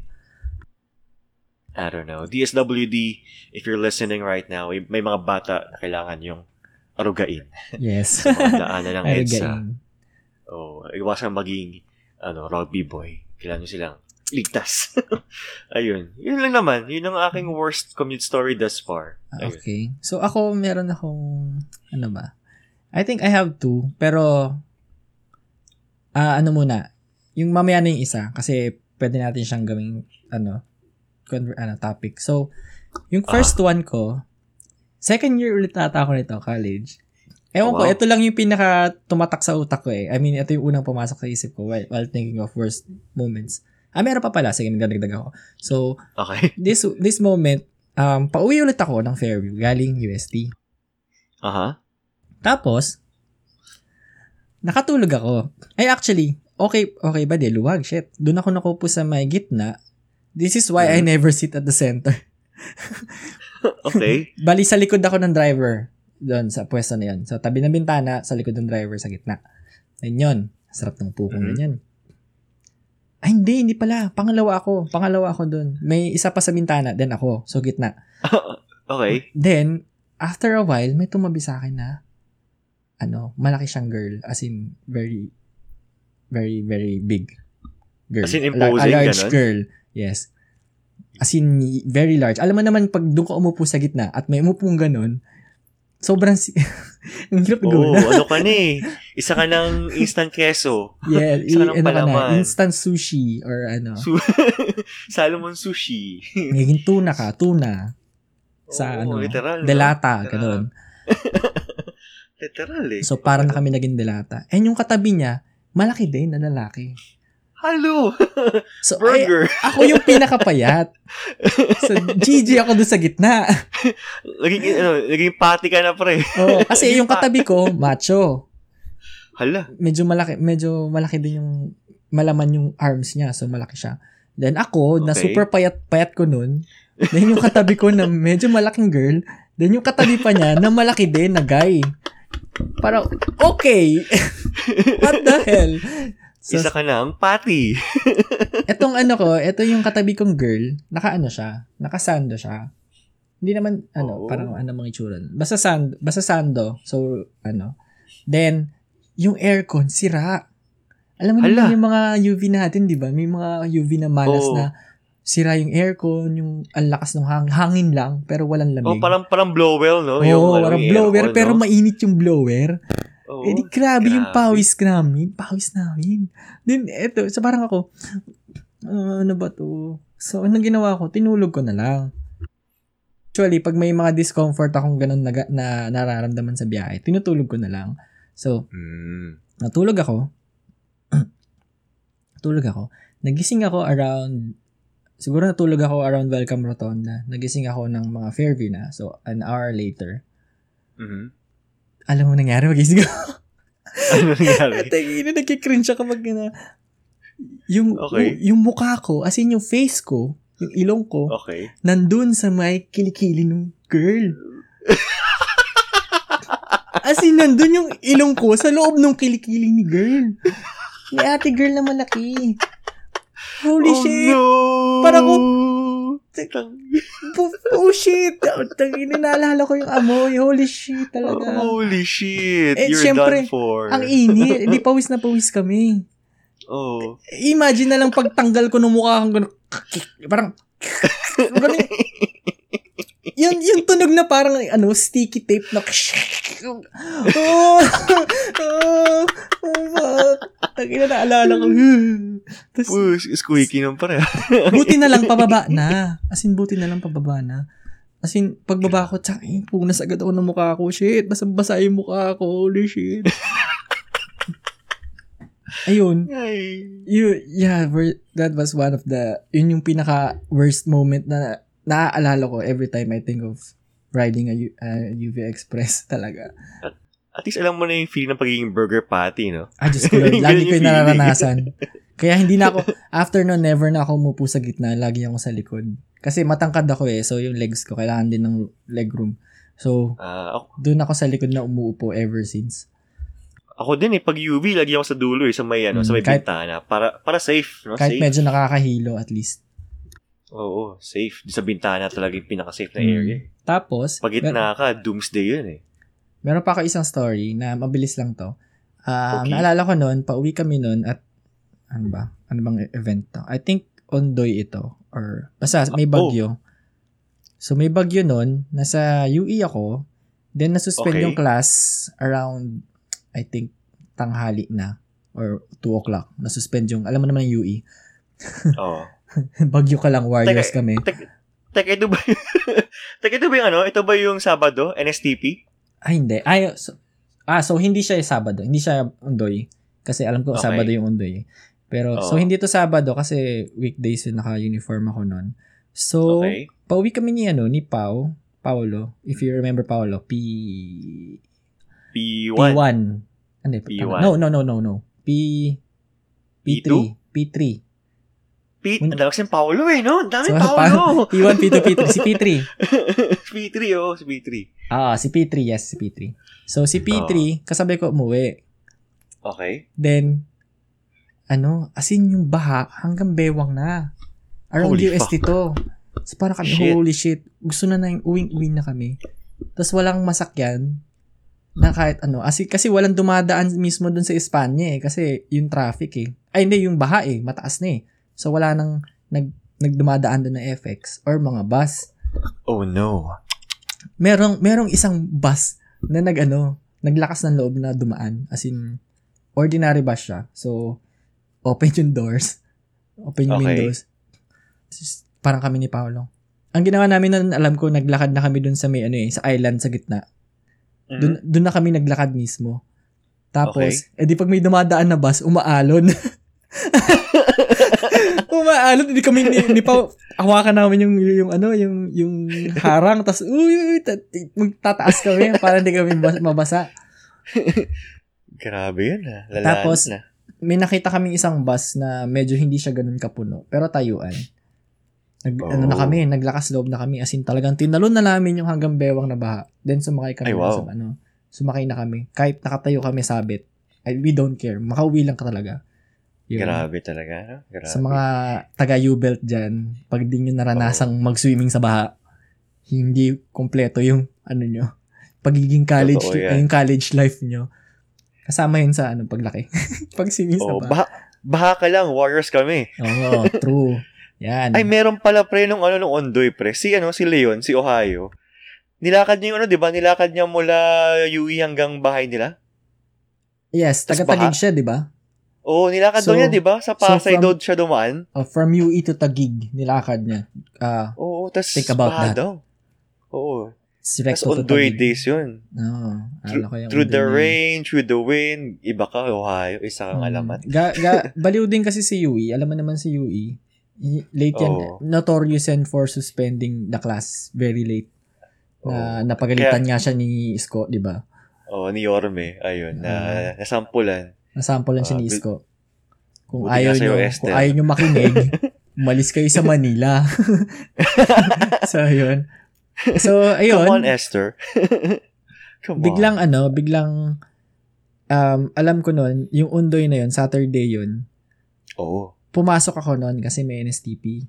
I don't know. D S W D, if you're listening right now, may mga bata na kailangan yung arugain. Yes. Sa mga daanan ng EDSA. Oh, iwasan maging ano, rugby boy. Kailangan nyo silang ligtas. Ayun. Yun lang naman. Yun ang aking worst commute story thus far. Ayun. Okay. So, ako, meron akong, ano ba? I think I have two, pero, ah, uh, ano muna, yung mamaya na yung isa, kasi pwede natin siyang gawing, ano, conver- ano topic. So, yung first uh, one ko, second year ulit nata ako nito, college. Ewan wow. ko, ito lang yung pinaka-tumatak sa utak ko eh. I mean, ito yung unang pumasok sa isip ko while, while thinking of worst moments. Ah, meron pa pala. Sige, nagdagdag ako. So, okay. this this moment, um, pauwi ulit ako ng Fairview, galing U S T. Aha. Uh-huh. Tapos, nakatulog ako. Ay, actually, okay, okay ba, di? Luwag, shit. Doon ako nakupo sa may gitna. This is why I never sit at the center. Okay. Bali, sa likod ako ng driver. Doon, sa pwesto na yun. So, tabi ng bintana, sa likod ng driver, sa gitna. Ayun yun. Sarap ng pupong mm-hmm. yun. Ay, hindi, hindi pala. Pangalawa ako. Pangalawa ako doon. May isa pa sa bintana, then ako. So, gitna. Okay. Then, after a while, may tumabi sa akin na ano, malaki siyang girl. As in, very, very, very big girl. As in, imposing, a large ganun? Girl. Yes. As in, very large. Alam mo naman, pag doon ka umupo sa gitna at may umupong ganun, sobrang, ang hirap gawin. Oo, ano ka na eh. Isa ka ng instant queso. Yeah, isa ka ng ano palaman. Ka na, instant sushi or ano. Su- Salmon sushi. Naging tuna ka, tuna. Sa oh, ano, literal, delata, ganun. Literal eh. So, parang na kami naging delata. And yung katabi niya, malaki din na lalaki. Hello! So, burger! Ay, ako yung pinakapayat. So, G G ako doon sa gitna. Naging, ano, naging pati ka na, pre. Oo, kasi naging yung katabi ko, macho. Hala. Medyo malaki, medyo malaki din yung, malaman yung arms niya. So, malaki siya. Then ako, okay. na super payat-payat ko nun. Then yung katabi ko na medyo malaking girl. Then yung katabi pa niya na malaki din na guy. Parang, okay. What the hell? So, isa ka ng party. Etong ano ko, eto yung katabi kong girl, naka-ano siya, naka-sando siya. Hindi naman, ano, oh. parang ano mga itsura. Basta sando, basta sando. So, ano. Then, yung aircon, sira. Alam mo na yung mga U V natin, di ba? May mga U V na malas oh. na sira yung aircon, yung ang lakas ng hang, hangin lang, pero walang lamig. Oh, parang, parang blower, no? Oo, oh, parang blower, aircon, pero no? mainit yung blower. Oh, eh, di grabe, grabe yung pawis namin. Pawis namin. Then, eto, so parang ako, uh, ano ba to? So, anong ginawa ko? Tinulog ko na lang. Actually, pag may mga discomfort akong ganun na, na nararamdaman sa biyahe, tinutulog ko na lang. So, mm. natulog ako. Natulog ako. Nagising ako around Siguro natulog ako around Welcome Rotonda. Nagising ako ng mga Fairview na. So, an hour later. Mm-hmm. Alam mo nangyari, magising ako. Ano nangyari? At yun, nagkikringe ako mag na, yung, okay. yung, yung mukha ko, as in yung face ko, yung ilong ko, okay. nandun sa may kilikili ng girl. As in, nandun yung ilong ko sa loob ng kilikili ni girl. May ate girl na malaki. Holy oh, shit! No. Parang ko, oh shit! Naalala ko yung amoy. Holy shit talaga. Oh, holy shit! Eh, you're syempre, done for. Ang init. Hindi, pawis na pawis kami. Oh. Imagine na lang pagtanggal ko ng mukha kang gano'n. Parang, gano'n. Yung, yung tunog na parang, ano, sticky tape na, oh, oh, oh, fuck. Tagina, naalala ko. Tapos, squeaky naman pare. Buti na lang pababa na. As in, buti na lang pababa na. As in, pagbaba ko, tsaka, punas agad ako ng mukha ko. Shit, basang-basa yung mukha ko. Holy shit. Ayun. You, yeah, that was one of the, yun yung pinaka-worst moment na naaalala ko every time I think of riding a U- uh, U V Express talaga. At, at least alam mo na yung feeling ng pagiging burger patty, no? Ah, Diyos ko, lagi ko yung naranasan. Kaya hindi na ako, after no, never na ako umupo sa gitna. Lagi ako sa likod. Kasi matangkad ako eh, so yung legs ko, kailangan din ng leg room. So, uh, ako, doon ako sa likod na umuupo ever since. Ako din eh, pag U V, lagi ako sa dulo eh, sa may, ano, mm, sa may kahit, bintana. Para, para safe, no? Kahit safe. Medyo nakakahilo at least. Oo, safe. Sa bintana talaga yung pinaka-safe na area. Mm. Tapos, pag itna ka, doomsday yun eh. Meron pa ako isang story na mabilis lang to. Uh, okay. Naalala ko noon, pauwi kami noon at, ano ba? Ano bang event to? I think Ondoy ito. Or, basta, may bagyo. Oh. So, may bagyo noon. Nasa U E ako. Then, nasuspend okay. yung class around, I think, tanghali na. Or two o'clock. Nasuspend yung, alam mo naman yung U E. Oo. Oh. Bagyo ka lang, warriors teka, kami. Teka, teka, ito ba, teka, ito ba yung ano? Ito ba yung Sabado? N S T P? Ah, hindi. Ay, so, ah, so hindi siya yung Sabado. Hindi siya Ondoy. Kasi alam ko, okay. Sabado yung Ondoy. Pero, oh. so hindi to Sabado kasi weekdays yung naka-uniform ako nun. So, okay. pauwi kami ni ano, ni Pao, Paolo. If you remember Paolo, P... P one. P one. Ano, P one. No, no, no, no, no. P... P two? P three. P, ang dami kasi Paolo eh, no? Ang dami so, Paolo. P one, P two, P three. Si P three. P three, oh. Si P three. Ah, si P three. Yes, si P three. So, si P three, oh. kasabay ko umuwi. Okay. Then, ano, as in yung baha, hanggang bewang na. Around holy U S T fuck. To. So, parang kami, shit. Holy shit. Gusto na na yung uwing-uwing na kami. Tapos, walang masakyan na kahit ano. As in, kasi walang dumadaan mismo dun sa Espanya eh. Kasi yung traffic eh. Ay, hindi, yung baha eh. Mataas na eh. So, wala nang nag, nagdumadaan doon na F X or mga bus. Oh, no. Merong, merong isang bus na nag, ano, naglakas ng loob na dumaan. As in, ordinary bus siya. So, open yung doors. Open yung okay. windows. Parang kami ni Paolo. Ang ginawa namin nun, alam ko, naglakad na kami doon sa may, ano eh, sa island sa gitna. Mm. Doon na kami naglakad mismo. Tapos, okay. edi pag may dumadaan na bus, umaalon. Umaalot hindi kami ni, ni pa hawakan namin yung yung ano yung yung harang tas uy magtataas kami para hindi kami mabasa. Grabe yun ah. Tapos na. May nakita kaming isang bus na medyo hindi siya ganoon kapuno pero tayuan. Nag oh. ano na kami, naglakas loob na kami as in talagang tinalon na namin yung hanggang bewang na baha. Then sumakay kami Ay, wow. sa ano. Sumakay na kami kahit nakatayo kami sabit. I, we don't care. Makauwi lang ka talaga. Yun. Grabe talaga, no? Grabe. Sa mga taga-U-belt dyan, pag di nyo naranasang oh. mag-swimming sa baha, hindi kompleto yung, ano nyo, pagiging college, totoo, yeah. yung college life nyo. Kasama yun sa, ano, paglaki. Pag-swimming oh, sa baha. Bah- baha ka lang, warriors kami. Oo, oh, true. Yan. Ay, meron pala, pre, nung, ano, nung Ondoy, pre. Si, ano, si Leon, si Ohio. Nilakad niya yung, ano, diba? Nilakad niya mula U E hanggang bahay nila? Yes, taga-Taguig siya, diba? Oh, nilakad so, doon niya, di ba? Sa Pasay so doon siya dumaan. Oh, from U E to Taguig, nilakad niya. Uh, Oo, oh, tas think about that. Oo. Tas Ondoy days yun. Oo. Oh, through through the rain, yun. Through the wind, iba ka, Ohio, isa kang hmm. alamat. Ga, ga, baliw din kasi si U E, alam mo naman si U E, late yan, oh. notorious yan for suspending the class, very late. Oh. Na, napagalitan Kaya, nga siya ni Isko, di ba? Oo, oh, ni Yorme, ayun, oh. na nasampulan. Nasample lang uh, siya ni Isko. Kung ayaw nyo, kung ayaw nyo makinig, umalis kayo sa Manila. So, ayun. So, ayun. Come on, Esther. Come on. Biglang, ano, biglang, um, alam ko nun, yung Ondoy na yun, Saturday yun. Oo. Oh. Pumasok ako nun kasi may N S T P.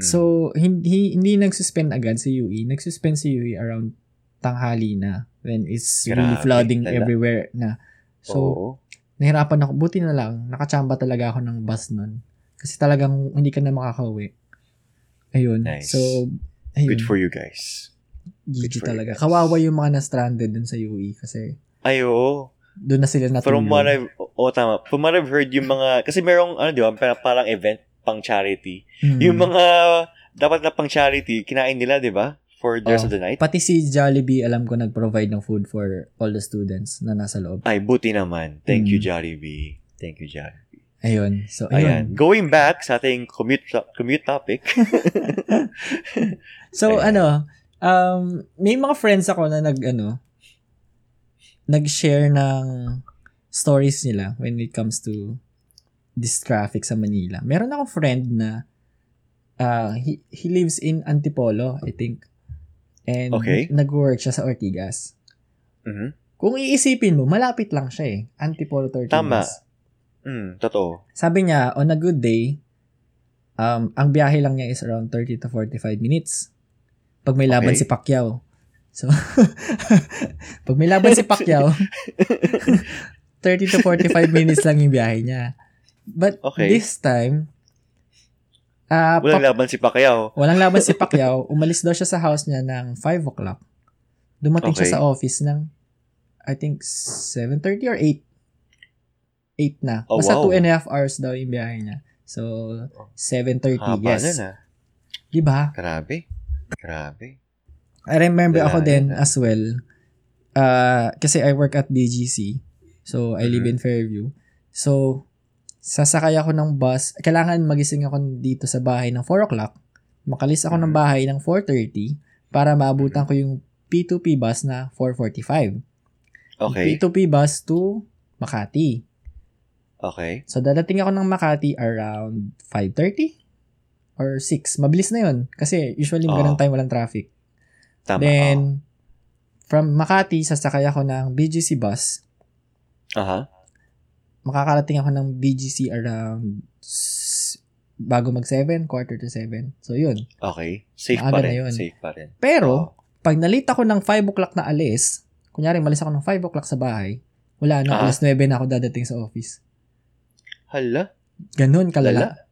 Mm. So, hindi, hindi nagsuspend agad sa U E. Nagsuspend sa U E around tanghali na. When it's Grabe, really flooding lala. Everywhere na. So, oo. Nahirapan ako. Buti na lang, nakachamba talaga ako ng bus nun. Kasi talagang hindi ka na makakauwi. Ayun. Nice. So, ayun. Good for you guys. G G talaga. You guys. Kawawa yung mga na-stranded dun sa U E kasi... Ay, oo. Doon na sila natulog. From what I've... Oo, oh, tama. From what I've heard yung mga... Kasi merong, ano, di ba? Parang event pang charity. Mm. Yung mga dapat na pang charity, kinain nila, di ba? for the oh. rest of the night? Pati si Jollibee, alam ko, nag-provide ng food for all the students na nasa loob. Ay, buti naman. Thank mm. you, Jollibee. Thank you, Jollibee. Ayun. So, ayun. Ayan. Going back sa ating commute, commute topic. So, ayan. ano, um, may mga friends ako na nag, ano, nag-share ng stories nila when it comes to this traffic sa Manila. Meron akong friend na Uh, he he lives in Antipolo, I think. And okay. nag-work siya sa Ortigas. Mm-hmm. Kung iisipin mo, malapit lang siya eh. Antipolo to Ortigas. Tama. Mm, totoo. Sabi niya, on a good day, um, ang biyahe lang niya is around thirty to forty-five minutes. Pag may laban okay. si Pacquiao. So, pag may laban si Pacquiao, thirty to forty-five minutes lang yung biyahe niya. But okay. this time, Uh, walang pa- laban si Pacquiao. Walang laban si Pacquiao. Umalis daw siya sa house niya ng five o'clock. Dumating okay. siya sa office ng, I think, seven thirty or eight. eight na. Oh, basta wow. two and a half hours daw yung biyahe niya. So, seven thirty, ah, yes. Na. Diba? Grabe. Grabe. I remember Grabe ako din na. as well. Uh, kasi I work at D G C. So, I mm-hmm. live in Fairview. So, sasakay ako ng bus. Kailangan magising ako dito sa bahay ng four o'clock. Makalis ako ng bahay ng four thirty para maabutan ko yung P two P bus na four forty-five. Okay. Yung P two P bus to Makati. Okay. So, dadating ako ng Makati around five thirty or six. Mabilis na yun. Kasi usually mga ganang time walang traffic. Tama. Then, oh. from Makati, sasakay ako ng B G C bus. Aha. Uh-huh. Makakarating ako ng B G C around bago mag-seven, quarter to seven. So, yun. Okay. Safe pa rin. Safe pa rin. Pero, oh. pag nalita ko ng five o'clock na alis, kunyari, malis ako ng five o'clock sa bahay, wala na, ah. alas nuwebe na ako dadating sa office. Hala? Ganun, kalala.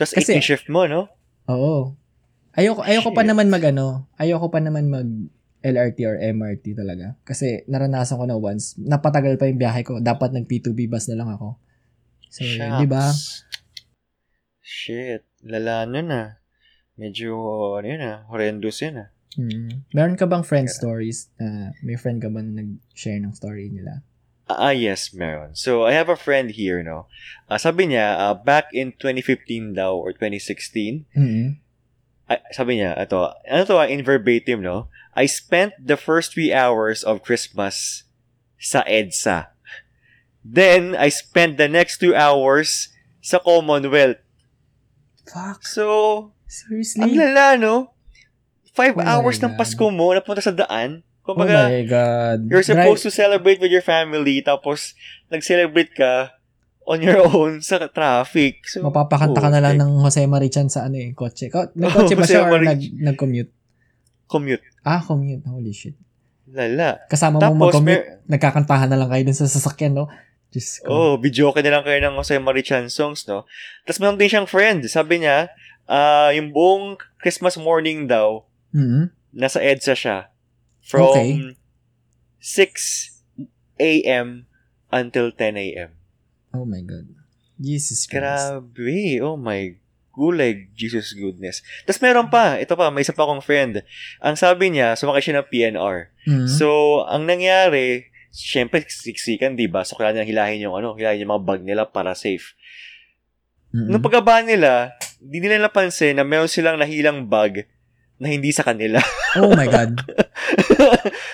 Tapos eight yung shift mo, no? Oo. Ayoko, ayoko pa naman mag, ano, ayoko pa naman mag, L R T or M R T talaga. Kasi naranasan ko na once, napatagal pa yung biyahe ko. Dapat nag P two B bus na lang ako. So, di ba? Shit. Lala nun ah. Medyo, ano yun ah, horrendous yun ah. Hmm. Meron ka bang friend Kaya. stories? Uh, may friend ka ba na nag-share ng story nila? Ah, uh, yes, meron. So, I have a friend here, no? Uh, sabi niya, uh, back in twenty fifteen daw or twenty sixteen, mm-hmm. uh, sabi niya, ito, ano to ah, in verbatim, no? I spent the first three hours of Christmas sa EDSA. Then, I spent the next two hours sa Commonwealth. Fuck. So, seriously? Ang lala, no? Five oh hours ng Pasko mo, napunta sa daan. Kumbaga, oh my God. You're supposed Drive. to celebrate with your family, tapos nag-celebrate ka on your own sa traffic. So, mapapakanta oh, ka na lang like, ng Jose Marichan sa ano eh, kotse. May kotse oh, ba siya or nag- nag-commute? Commute. Ah, commute. Holy shit. Lala. Kasama Tapos, mo mag-commute, may... nagkakantahan na lang kayo dun sa sasakyan, no? Just oh, videoke na lang kayo ng Jose Marichan songs, no? Tapos mayroon din siyang friend. Sabi niya, uh, yung buong Christmas morning daw, mm-hmm. nasa EDSA siya. From okay. six a.m. until ten a.m. Oh my God. Jesus Christ. Grabe. Oh my God. Gulay, Jesus goodness. Tapos meron pa, ito pa, may isa pa akong friend. Ang sabi niya, sumakay siya ng P N R. Mm-hmm. So, ang nangyari, syempre, siksikan, diba? So, kailangan nilang hilahin yung, ano, hilahin yung mga bag nila para safe. Mm-hmm. Nung pagkabaan nila, hindi nila napansin na meron silang nahilang bag na hindi sa kanila. Oh my God.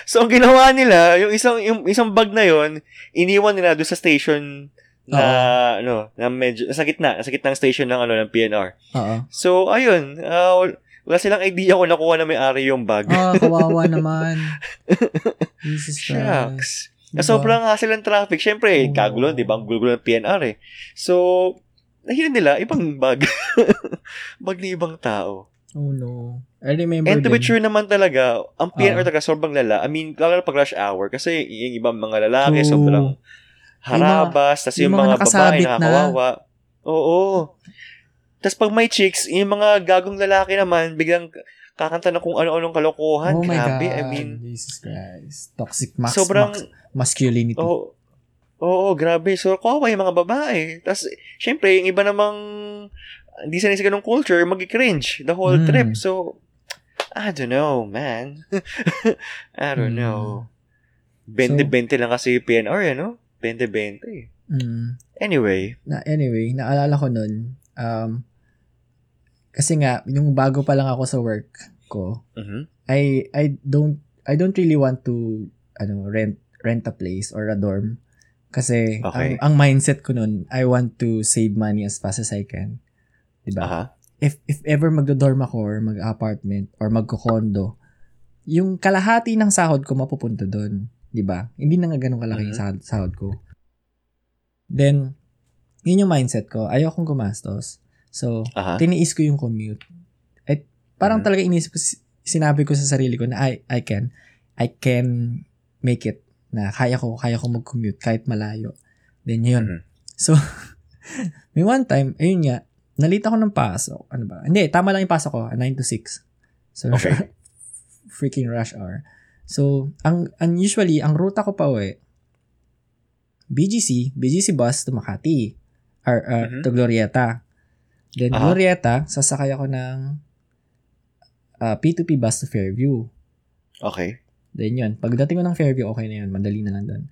So, ang ginawa nila, yung isang, yung isang bag na yon iniwan nila doon sa station na uh-huh. ano, na medyo nasa gitna, nasa gitna ng station ng ano ng P N R. Uh-huh. So ayun, uh, wala silang idea kung nakuha na may-ari yung bag. Ah, oh, kawawa naman. Jesus Christ. Diba? Sobrang hassle ng traffic. Siyempre, oh. kagulo, 'di ba? Ang gulo ng P N R eh. So, nahilan nila ibang bag. Bag ni ibang tao. Oh no. I remember. And to be true naman talaga, ang P N R uh-huh. talaga sobrang lala. I mean, lalo pag rush hour kasi yung ibang mga lalaki oh. sobrang harabas, tas yung, yung mga, mga babae nakakawawa. Na. Oo. Tas pag may chicks, yung mga gagong lalaki naman, biglang kakanta na kung ano-anong kalokohan. Oh Grabe. I mean, Jesus Christ. Toxic max, sobrang, max masculinity. Oo. Oo, grabe. So, kawawa yung mga babae. Tas, syempre, yung iba namang hindi sanay sa ganung culture, magi-cringe the whole mm. trip. So, I don't know, man. I don't mm. know. twenty twenty so, lang kasi yung P N R, ano? twenty twenty. Mm. Anyway. Na, anyway, naalala ko nun, um, kasi nga, yung bago pa lang ako sa work ko, mm-hmm. I, I don't, I don't really want to, ano, rent, rent a place or a dorm. Kasi, okay. ang, ang mindset ko nun, I want to save money as fast as I can. Diba? Uh-huh. If, if ever magdo-dorm ako or mag-apartment or magko-condo, yung kalahati ng sahod ko mapupunta dun. Diba? Hindi na nga ganun kalaki yung uh-huh. sahod ko. Then, yun yung mindset ko. Ayokong gumastos. So, uh-huh. tiniis ko yung commute. At parang uh-huh. talaga inisip ko, sinabi ko sa sarili ko na I, I can, I can make it. Na kaya ko, kaya ko mag-commute kahit malayo. Then yun. Mm-hmm. So, may one time, ayun nga, nalita ko ng pasok. Ano ba? Hindi, tama lang yung pasok ko, nine to six. So, okay. freaking rush hour. So, ang unusually, ang ruta ko pa uwi, B G C, B G C bus to Makati. Or, uh, mm-hmm. to Glorieta. Then, uh-huh. Glorieta, sasakay ako ng uh, P two P bus to Fairview. Okay. Then yun, pagdating ko ng Fairview, okay na yun. Madali na lang doon.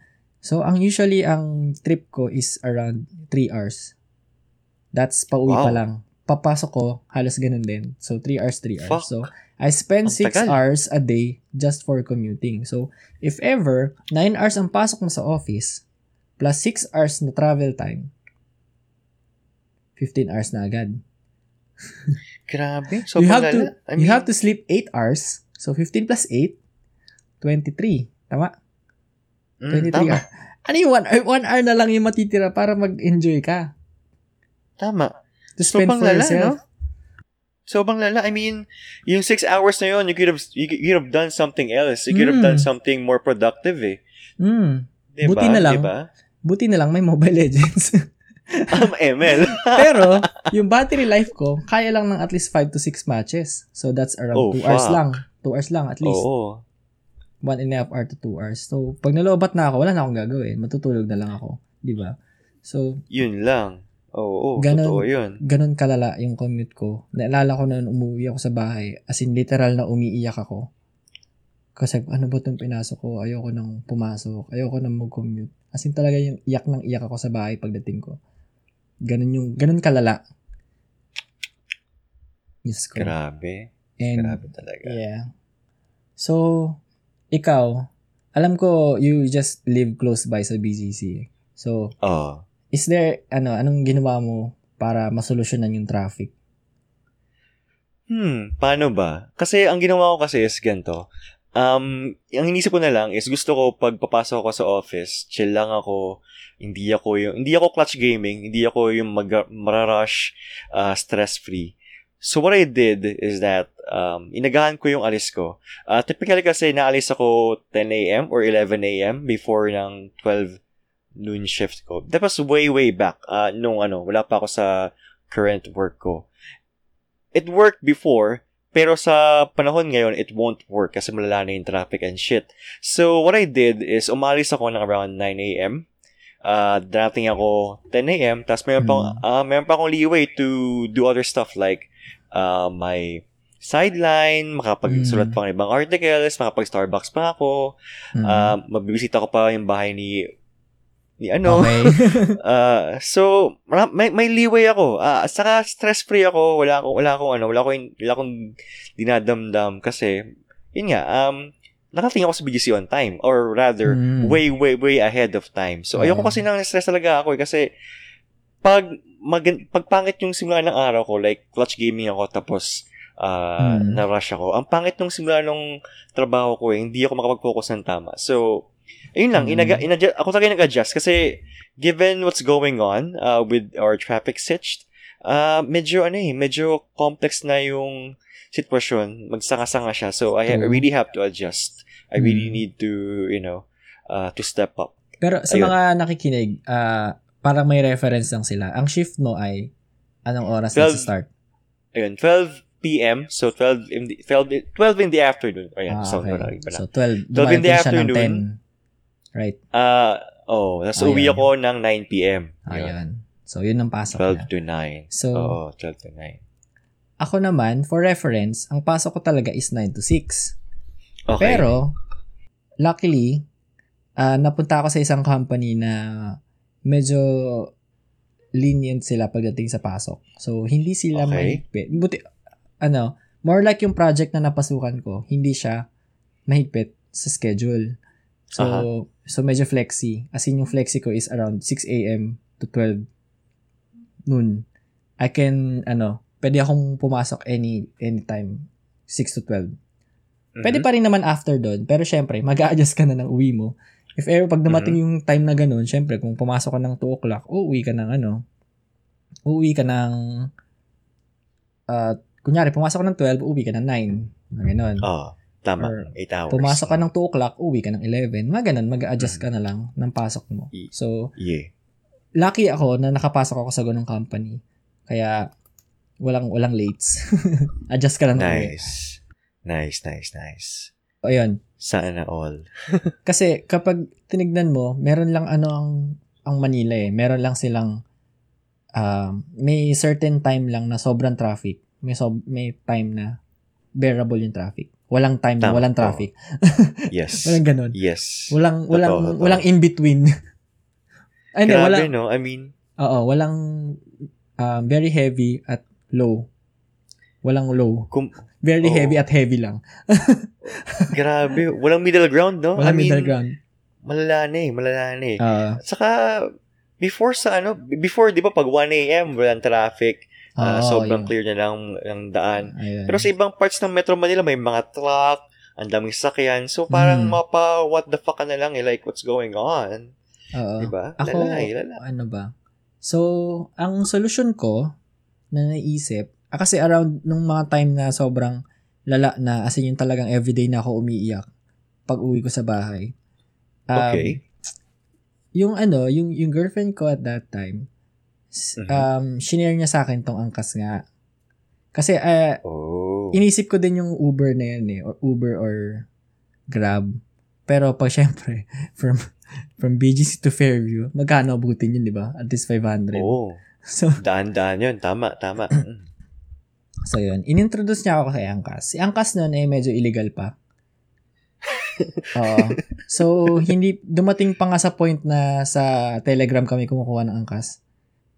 So, ang usually, ang trip ko is around three hours. That's pauwi wow. pa lang. Papasok ko, halos ganun din. So, three hours, three hours. Fuck. So, I spend six hours a day just for commuting. So, if ever, nine hours ang pasok mo sa office, plus six hours na travel time, fifteen hours na agad. Grabe. So, you, have to, I mean... you have to sleep eight hours. So, fifteen plus eight, twenty-three. Tama? Mm, twenty-three tama. Ah. Ano yung one hour, one hour na lang yung matitira para mag-enjoy ka? Tama. To spend so, for lala, yourself. No? So, bang lala. I mean, yung six hours na yun, you could have, you could have done something else. You could mm. have done something more productive eh. Mm. Diba? Buti na lang. Diba? Buti na lang may Mobile Legends. um, M L. Pero, yung battery life ko, kaya lang ng at least five to six matches. So, that's around oh, two hours lang. two hours lang at least. Oo. Oh. One and a half hour to two hours. So, pag nalobat na ako, wala na akong gagawin. Matutulog na lang ako. Diba? So, yun lang. Oo, oo. Ganun, totoo yun. Ganun kalala yung commute ko. Naalala ko na umuwi ako sa bahay. As in, literal na umiiyak ako. Kasi, ano ba itong pinasok ko? Ayoko nang pumasok. Ayoko nang mag-commute. As in, talaga yung iyak nang iyak ako sa bahay pagdating ko. Ganun yung, ganun kalala. Yes ko. Grabe. And, grabe talaga. Yeah. So, ikaw, alam ko you just live close by sa B G C. So, oh. is there, ano, anong ginawa mo para masolusyonan yung traffic? Hmm, paano ba? Kasi ang ginawa ko kasi is ganito. Um, ang inisip ko na lang is gusto ko pag papasok ako sa office, chill lang ako, hindi ako yung, hindi ako clutch gaming, hindi ako yung mag- mararush, uh, stress-free. So, what I did is that, um, inagahan ko yung alis ko. Uh, typically kasi, naalis ako ten a.m. or eleven a.m. before ng twelve noon shift ko. That was way, way back. Uh, nung ano, wala pa ako sa current work ko. It worked before, pero sa panahon ngayon, it won't work kasi malala na yung traffic and shit. So, what I did is, umalis ako ng around nine a.m. Uh, darating ako ten a.m. Tapos, mayroon pa, uh, mayroon pa akong leeway to do other stuff like Uh, my sideline, makapagsulat mm. pa ng ibang articles, makapag-Starbucks pa ako, mm. uh, mabibisita ko pa yung bahay ni, ni ano. Okay. uh, so, may, may leeway ako. Uh, saka stress-free ako. Wala akong, wala akong, ano, wala akong, wala akong dinadamdam kasi, yun nga, um, nakating ako sa B G C on time or rather, mm. way, way, way ahead of time. So, yeah. Ayoko kasi nang stress talaga ako eh, kasi pag mag- pagpangit yung simula ng araw ko, like clutch gaming ako tapos uh, mm. na-rush ako. Ang pangit nung simula nung trabaho ko eh, hindi ako makapag-focus ng tama. So, ayun lang, mm. inaga- inadjust, ako talaga nag-adjust kasi given what's going on uh, with our traffic sitch, uh, medyo ano eh, medyo complex na yung sitwasyon, magsanga-sanga siya. So, I ha- really have to adjust. I really mm. need to, you know, uh, to step up. Pero sa ayun. Mga nakikinig, ah, uh, para may reference lang sila. Ang shift mo ay anong oras na sa start? Ayun, twelve p.m. So, twelve in the, twelve, twelve in the afternoon. Ayun, ah, so, okay. So, twelve. twelve in the afternoon. Right. Uh, oh, tapos uwi ako ng nine p.m. Ayun. So, yun ang pasok niya. twelve to nine. So, oh, twelve to nine. Ako naman, for reference, ang pasok ko talaga is nine to six. Okay. Pero, luckily, uh, napunta ako sa isang company na medyo lenient sila pagdating sa pasok. So, hindi sila okay. mahigpit. Buti, ano, more like yung project na napasukan ko, hindi siya mahigpit sa schedule. So, uh-huh. so medyo flexi. As in, yung flexi ko is around six a.m. to twelve noon. I can, ano, pwede akong pumasok any anytime, six to twelve. Mm-hmm. Pwede pa rin naman after doon, pero syempre, mag-a-adjust ka na ng uwi mo. If ever, pag dumating mm-hmm. yung time na ganun, syempre, kung pumasok ka ng two o'clock, uuwi ka ng ano, uuwi ka ng, uh, kunyari, pumasok ka ng twelve, uuwi ka ng nine. Ganun. Oo, oh, tama. Or, eight hours. Pumasok ka ng two o'clock, uuwi ka ng eleven. Mga ganun, mag-a-adjust mm-hmm. ka na lang ng pasok mo. So, yeah. Lucky ako na nakapasok ako sa ganung company. Kaya, walang, walang lates. Adjust ka lang. Nice. Uwi. Nice, nice, nice. O, yun. Sana all. Kasi, kapag tinignan mo, meron lang ano ang, ang Manila eh. Meron lang silang, uh, may certain time lang na sobrang traffic. May, sob- may time na bearable yung traffic. Walang time Tam- na walang traffic. Oh. Yes. Walang ganun. Yes. Walang, walang, totoo, totoo. Walang in-between. Ay, grabe, walang, no? I mean, oo, walang uh, very heavy at low. Walang low. Kung, very oh. heavy at heavy lang. Grabe. Walang middle ground, no? Walang I mean, middle ground. Malala na eh. Malala na eh. Uh, Saka, before sa ano, before, di ba, pag one a.m, walang traffic, uh, oh, sobrang yeah. clear na lang ang daan. Ayan. Pero sa ibang parts ng Metro Manila, may mga truck, ang daming sakyan. So, parang mm. mapa, what the fuck na lang eh. Like, what's going on? Uh, di ba? Ako, lalay, lalay. Ano ba? So, ang solution ko na naisip, Ah, kasi around nung mga time na sobrang lala na, as in yung talagang everyday na ako umiiyak pag uwi ko sa bahay. Um, okay. Yung ano, yung, yung girlfriend ko at that time, um, uh-huh. shinare niya sa akin tong Angkas nga. Kasi uh, oh. inisip ko din yung Uber na yan eh, or Uber or Grab. Pero pag syempre, from, from B G C to Fairview, magkano abutin yun, di ba? At least five hundred. Oh. So, daan-daan yun. Tama, tama. So, yun. Inintroduce niya ako kay Angkas. Si Angkas noon ay eh, medyo illegal pa. uh, so, hindi, dumating pa nga sa point na sa Telegram kami kumukuha ng Angkas.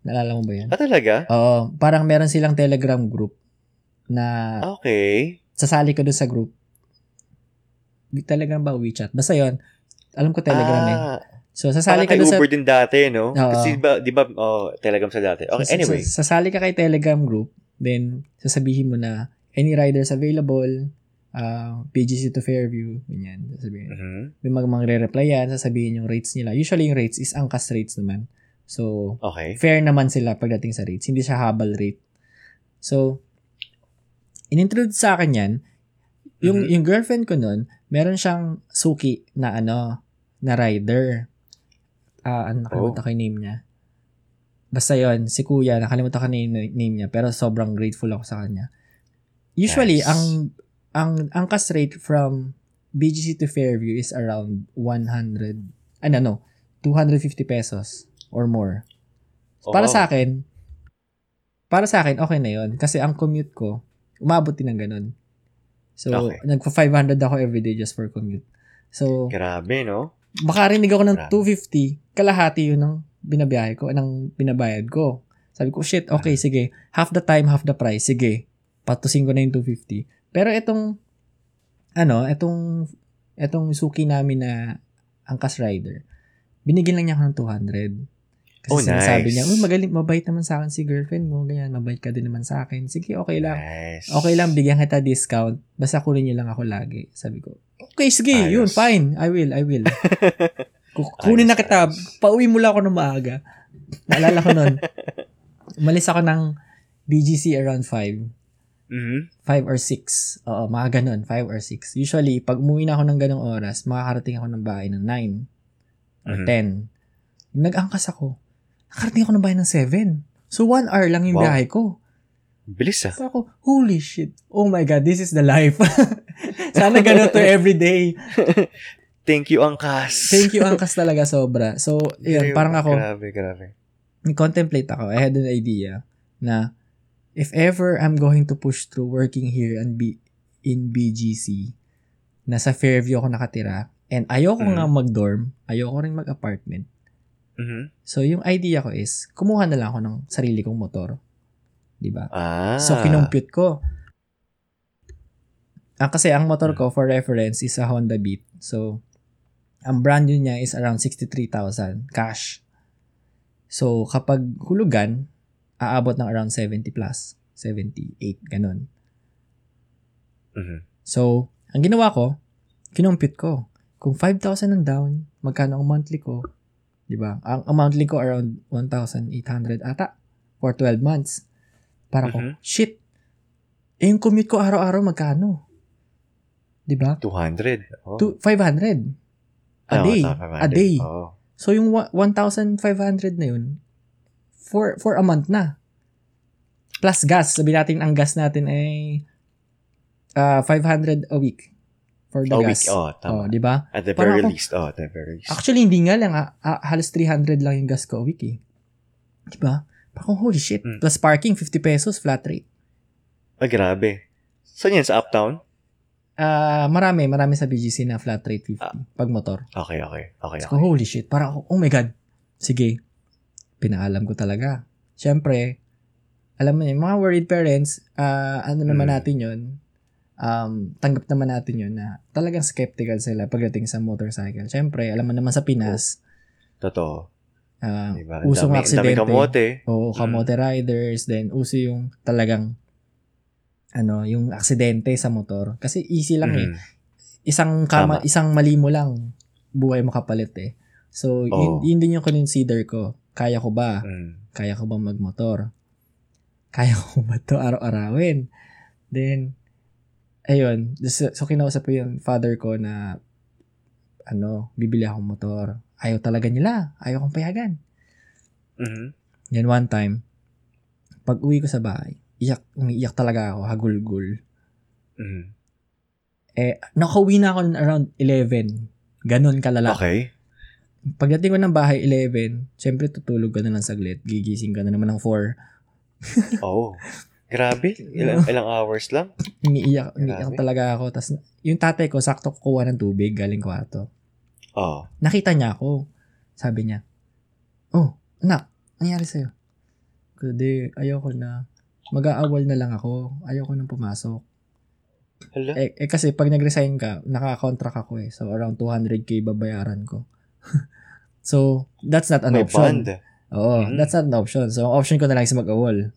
Naalala mo ba yan? Ah, talaga? Oo. Uh, parang meron silang Telegram group na okay. Sasali ka doon sa group. Telegram ba? WeChat? Basta yun. Alam ko Telegram ah. eh. So, sasali parang ka doon sa... Uber din dati, no? Uh, Kasi ba, di ba, oh, Telegram sa dati. Okay, so, anyway. So, sasali ka kay Telegram group. Then, sasabihin mo na, any riders available, uh, P G C to Fairview, ganyan, sasabihin. Uh-huh. Yung mag- magre-reply yan, sasabihin yung rates nila. Usually, yung rates is Angkas rates naman. So, okay. fair naman sila pagdating sa rates. Hindi siya habal rate. So, inintroduce sa akin yan. Yung, uh-huh. yung girlfriend ko nun, meron siyang suki na ano, na rider. Ah, uh, nakalimutan oh. ko yung name niya. Basta yun, si Kuya, nakalimutan ka name, name niya, pero sobrang grateful ako sa kanya. Usually, yes. ang ang Angkas rate from B G C to Fairview is around one hundred, ano, no, two hundred fifty pesos or more. Oh. Para sa akin, para sa akin, okay na yun. Kasi ang commute ko, umabot din ng ganun. So, okay. nagpa-five hundred ako everyday just for commute. So, grabe, no? Makarinig ako ng grabe. two fifty, kalahati yun ng binabiyahe ko, anong binabayad ko. Sabi ko, shit, okay, sige. Half the time, half the price. Sige. Patusin ko na yung two fifty. Pero itong, ano, itong, itong suki namin na Angkas rider, binigyan lang niya ako ng two hundred. Kasi oh, sinasabi nice. niya, oh, magaling, mabait naman sa akin si girlfriend mo, ganyan, mabait ka din naman sa akin. Sige, okay lang. Nice. Okay lang, bigyan kita discount. Basta kunin niyo lang ako lagi. Sabi ko, okay, sige, ayos. Yun, fine. I will, I will. Kukunin na kita. Pauwi mula ako ng maaga. Naalala ko nun. Umalis ako ng B G C around five. Mm-hmm. five or six. Oo, mga ganun. five or six. Usually, pag umuwi na ako ng ganung oras, makakarating ako ng bahay ng nine or ten. Mm-hmm. Nag-Angkas ako. Nakarating ako ng bahay ng seven. So, one hour lang yung wow. biyahe ko. Bilis ah. So ako, holy shit. Oh my God, this is the life. Sana ganun to everyday. Thank you, Angkas. Thank you, Angkas talaga, sobra. So, yun, parang ako, grabe, grabe. I-contemplate ako. I had an idea na if ever I'm going to push through working here and be in B G C, nasa Fairview ako nakatira, and ayoko mm. nga mag-dorm, ayoko rin mag-apartment. Mm-hmm. So, yung idea ko is, kumuha na lang ako ng sarili kong motor. Diba? Ah. So, kinompute ko. Ah, kasi ang motor ko, for reference, is a Honda Beat. So, ang brand new niya is around sixty-three thousand cash. So, kapag hulugan, aabot ng around seventy plus, seventy-eight, ganun. Mm-hmm. So, ang ginawa ko, kinompute ko. Kung five thousand ang down, magkano ang monthly ko? Diba? Ang, ang monthly ko around one thousand eight hundred ata for twelve months. Para mm-hmm. ko, shit, eh yung commute ko araw-araw magkano? Diba? two hundred. Oh. To, five hundred. A oh, day. five hundred. A day. Oh. So, yung one thousand five hundred na yun, for for a month na. Plus gas. Sabi natin, ang gas natin ay uh, five hundred a week for the a gas. A week, oh, tama. Oh, diba? At the very least, oh, at the very least. Actually, hindi nga lang, ha, ha, halos three hundred lang yung gas ko a week, eh. Diba? Parang, holy shit. Mm. Plus parking, fifty pesos, flat rate. Ah, oh, grabe. Saan yan? Sa uptown? Uh, marami, marami sa B G C na flat rate fifty ah. pag motor. Okay, okay. okay, so, okay. Holy shit. Parang, oh my God. Sige. Pinaalam ko talaga. Siyempre, alam mo yung mga worried parents, uh, ano naman mm. natin yun, um, tanggap naman natin yun na talagang skeptical sila pagdating sa motorcycle. Siyempre, alam mo naman sa Pinas. Oh. Totoo. Uh, diba? Usong dami, aksidente. Dami kamote. Oo, kamote mm. riders. Then, uso yung talagang, ano, yung aksidente sa motor. Kasi easy lang mm. eh. Isang, kama, isang mali mo lang, buhay mo kapalit eh. So, oh. yun, yun din yung consider ko. Kaya ko ba? Mm. Kaya ko ba magmotor? Kaya ko ba ito araw-arawin? Then, ayun. So, so kinausap ko yung father ko na, ano, bibili akong motor. Ayaw talaga nila. Ayaw kong payagan. Mm-hmm. Then, one time, pag uwi ko sa bahay, iyak, umiiyak talaga ako, hagulgul. Mm-hmm. Eh, nakauwi na ako around eleven. Ganon kalala. Okay. Pagdating ko ng bahay, eleven, syempre tutulog ka na lang saglit. Gigising ka na naman ng four. Oh. Grabe. Ilang, ilang hours lang? Umiiyak, umiiyak talaga ako. Tas, yung tatay ko, sakto kukuha ng tubig, galing kwarto. Oh. Nakita niya ako. Sabi niya, oh, anak, nangyari sa'yo? Kasi ayoko na. Mag-aawal na lang ako. Ayoko nang pumasok. Hello? Eh, eh kasi pag nag-resign ka, nakakontract ako eh. So, around two hundred thousand babayaran ko. So, that's not an May option. Bond. Oo, mm-hmm. that's not an option. So, option ko na lang is mag-awol.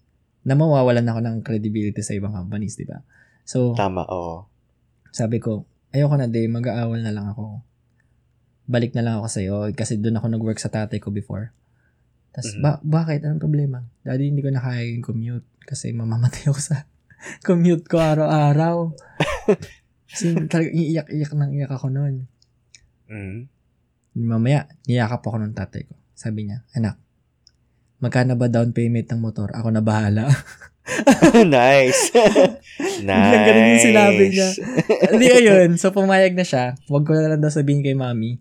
Na mawawalan ako ng credibility sa ibang companies, di ba? So, tama, oo. Sabi ko, ayoko na di, mag-aawol na lang ako. Balik na lang ako sa'yo kasi doon ako nag-work sa tatay ko before. Tapos, mm-hmm. ba- bakit? Anong problema? Daddy, hindi ko na kaya yung commute kasi mamamatay ako sa commute ko araw-araw. Kasi talaga, iiyak-iyak nang iyak ako noon. Mm-hmm. Mamaya, niyakap ako ng tatay ko. Sabi niya, anak, magkano ba down payment ng motor? Ako na bahala. Nice. Nice. Ganun yung sinabi niya. Hindi ayun. So, pumayag na siya. Huwag ko na lang daw sabihin kay mami.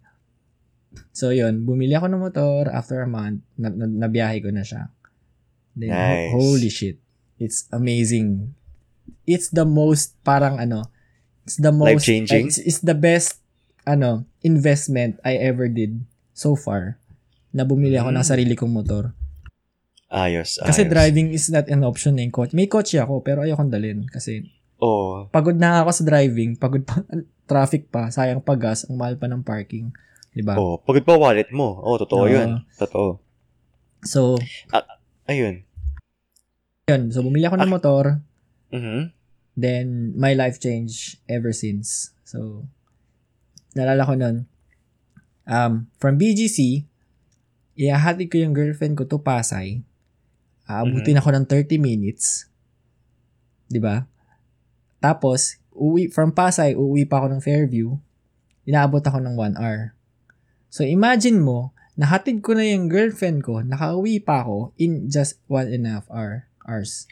So, yun. Bumili ako ng motor. After a month, na- na- nabiyahe ko na siya. Then, nice. Holy shit. It's amazing. It's the most, parang ano, it's the most, life-changing? It's, it's the best, ano, investment I ever did so far na bumili ako mm. ng sarili kong motor. Ayos, ayos. Kasi driving is not an option eh. May kotse ako pero ayokong dalhin kasi oh. pagod na ako sa driving, pagod pa, traffic pa, sayang pa gas, ang mahal pa ng parking. Diba? Oh, pagod pa wallet mo. Oh, totoo oh. yun. Totoo. So, uh, ayun. Yun, so bumili ako ng ah. motor. Mm-hmm. Then, my life changed ever since. So, nalala ko nun, um, from B G C, iahatid ko yung girlfriend ko to Pasay. Aabutin uh, mm-hmm. ako ng thirty minutes. Diba? Tapos, uwi, from Pasay, uuwi pa ako ng Fairview. Inaabot ako ng one hour. So, imagine mo, nahatid ko na yung girlfriend ko, nakauwi pa ako in just one and a half hour, hours.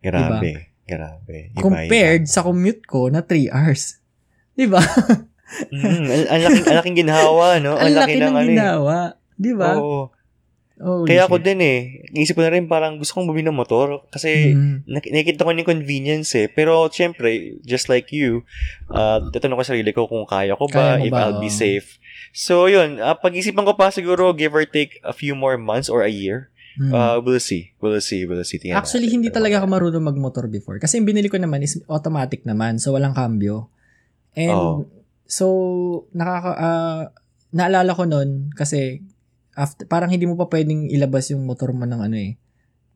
Grabe. Diba? Grabe. Iba, compared iba. Sa commute ko na three hours. Diba? Mm, ang laking, laking ginhawa, no? Ang laking laki ng ginhawa, eh. Di ba? Oo. Oh, kaya ako din eh. Isip ko na rin parang gusto kong bumili ng motor kasi mm-hmm. nakikita ko yung convenience eh. Pero syempre, just like you, uh, tatanong ko sarili ko kung kaya ko ba, kaya if ba? I'll be safe. So yun, uh, pag-isipan ko pa siguro give or take a few more months or a year. Mm. Uh, we'll see. We'll see. We'll see. Tingnan Actually, natin. Hindi talaga ako marunong magmotor before. Kasi yung binili ko naman is automatic naman. So, walang cambio. And, oh. so, nakaka, uh, naalala ko nun kasi after, parang hindi mo pa pwedeng ilabas yung motor mo ng ano eh.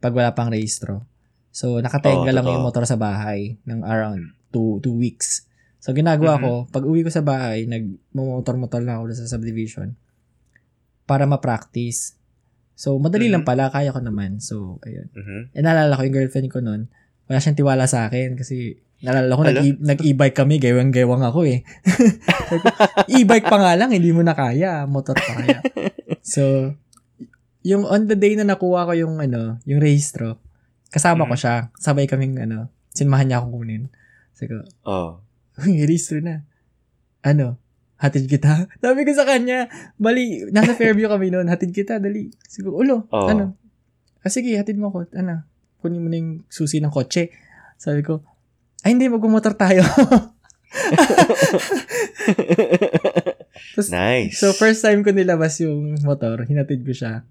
Pag wala pang rehistro. So, nakatenga oh, lang yung motor sa bahay ng around two, two weeks. So, ginagawa mm-hmm. ko, pag uwi ko sa bahay, nag-motor-motor na ako sa subdivision para ma-practice. So, madali mm-hmm. lang pala. Kaya ko naman. So, ayun. Mm-hmm. E, naalala ko yung girlfriend ko nun. Wala siyang tiwala sa akin kasi naalala ko, nag-e- nag-e-bike kami. Gewang-gewang ako eh. E-bike pa nga lang. Hindi mo na kaya. Motor pa kaya. So, yung on the day na nakuha ko yung ano, yung rehistro, kasama mm-hmm. ko siya. Sabay kaming ano, sinamahan niya akong kunin. So, oh. rehistro na. Ano? Hatid kita. Sabi ko sa kanya, bali, nasa Fairview kami noon, hatid kita, dali. Siguro, ulo, oh. ano? Ah, sige, hatid mo ako. Ano? Kunin mo na yung susi ng kotse. Sabi ko, ay hindi, mag-motor tayo. So, nice. So, first time ko nilabas yung motor, hinatid ko siya.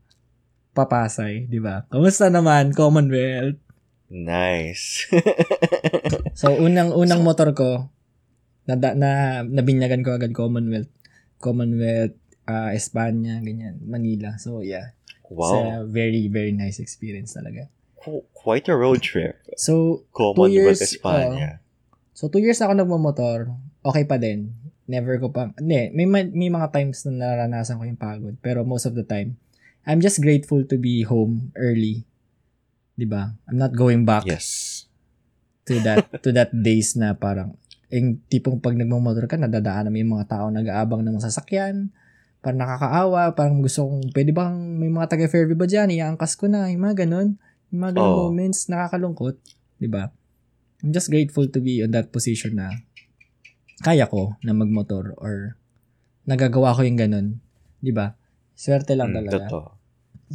Papasay, di ba? Kamusta naman, Commonwealth? Nice. So, unang-unang so, motor ko, na na nabinyagan ko agad Commonwealth Commonwealth uh, Espanya ganyan Manila so yeah wow. It's a very very nice experience talaga. Oh, quite a road trip. So Commonwealth Espanya. Uh, so two years ako nagmo-motor, okay pa din. Never ko pa ne, may may mga times na naranasan ko yung pagod pero most of the time I'm just grateful to be home early. 'Di ba? I'm not going back. Yes. To that to that days na parang yung tipong pag nagmamotor ka, nadadaan namin yung mga tao nag-aabang ng sasakyan, parang nakakaawa, parang gusto kong, pwede bang may mga taga-Fairview ba dyan, i-angkas ko na, yung mga ganun, yung mga ganun oh. moments, nakakalungkot, di ba? I'm just grateful to be on that position na kaya ko na magmotor or nagagawa ko yung ganun, di ba? Swerte lang talaga. Mm,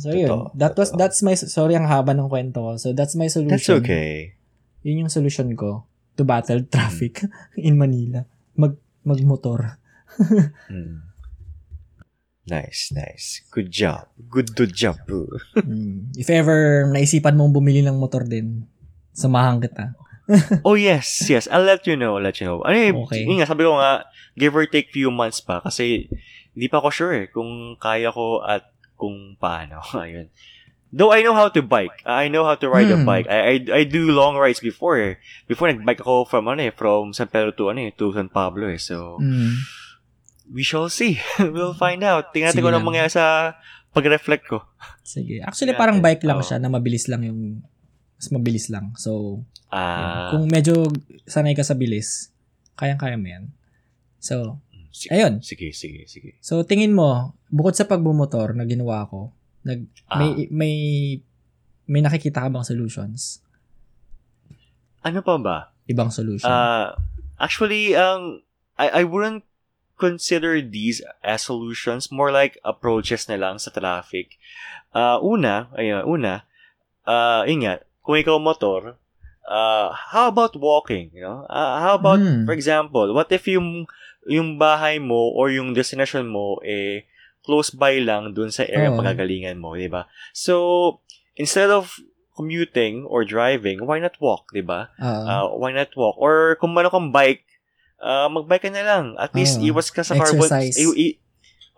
so yun, totoo. that was, that's my, sorry ang haba ng kwento ko, so that's my solution. That's okay. Yun yung solution ko. To battle traffic in Manila. Mag, magmotor. mm. Nice, nice. Good job. Good to jump. mm. If ever naisipan mong bumili ng motor din, samahan kita. Oh yes, yes. I'll let you know. I'll let you know. Ano eh, okay. Yun nga, sabi ko nga, give or take few months pa kasi hindi pa ako sure eh, kung kaya ko at kung paano. Ayun. Though I know how to bike. I know how to ride hmm. a bike. I, I I do long rides before. Eh. Before nagbike ako from ano eh, from San Pedro to ano eh, to San Pablo eh. So hmm. we shall see. We'll find out. Tingnan natin kung anong mangyayari sa pag-reflect ko. Sige. Actually parang bike lang oh. siya na mabilis lang yung mas mabilis lang. So uh, kung medyo sanay ka sa bilis, kayang-kaya mo yan. So sige, ayun. Sige, sige, sige. So tingin mo, bukod sa pagbumotor na ginawa ko, Nag, may, ah. may may nakikita ka bang solutions? Ano pa ba? Ibang solution? Uh, actually, um, I, I wouldn't consider these as solutions. More like approaches na lang sa traffic. Uh, una, ayun, una, uh, yun nga, kung ikaw motor, uh, how about walking? You know? Uh, how about, hmm. for example, what if yung, yung bahay mo or yung destination mo, eh, close by lang dun sa area oh. pagkagalingan mo, di ba? So, instead of commuting or driving, why not walk, di ba? Uh, uh, why not walk? Or kung ano kang bike, uh, mag-bike ka na lang. At least, oh. iwas ka sa Exercise. carbon... I- i-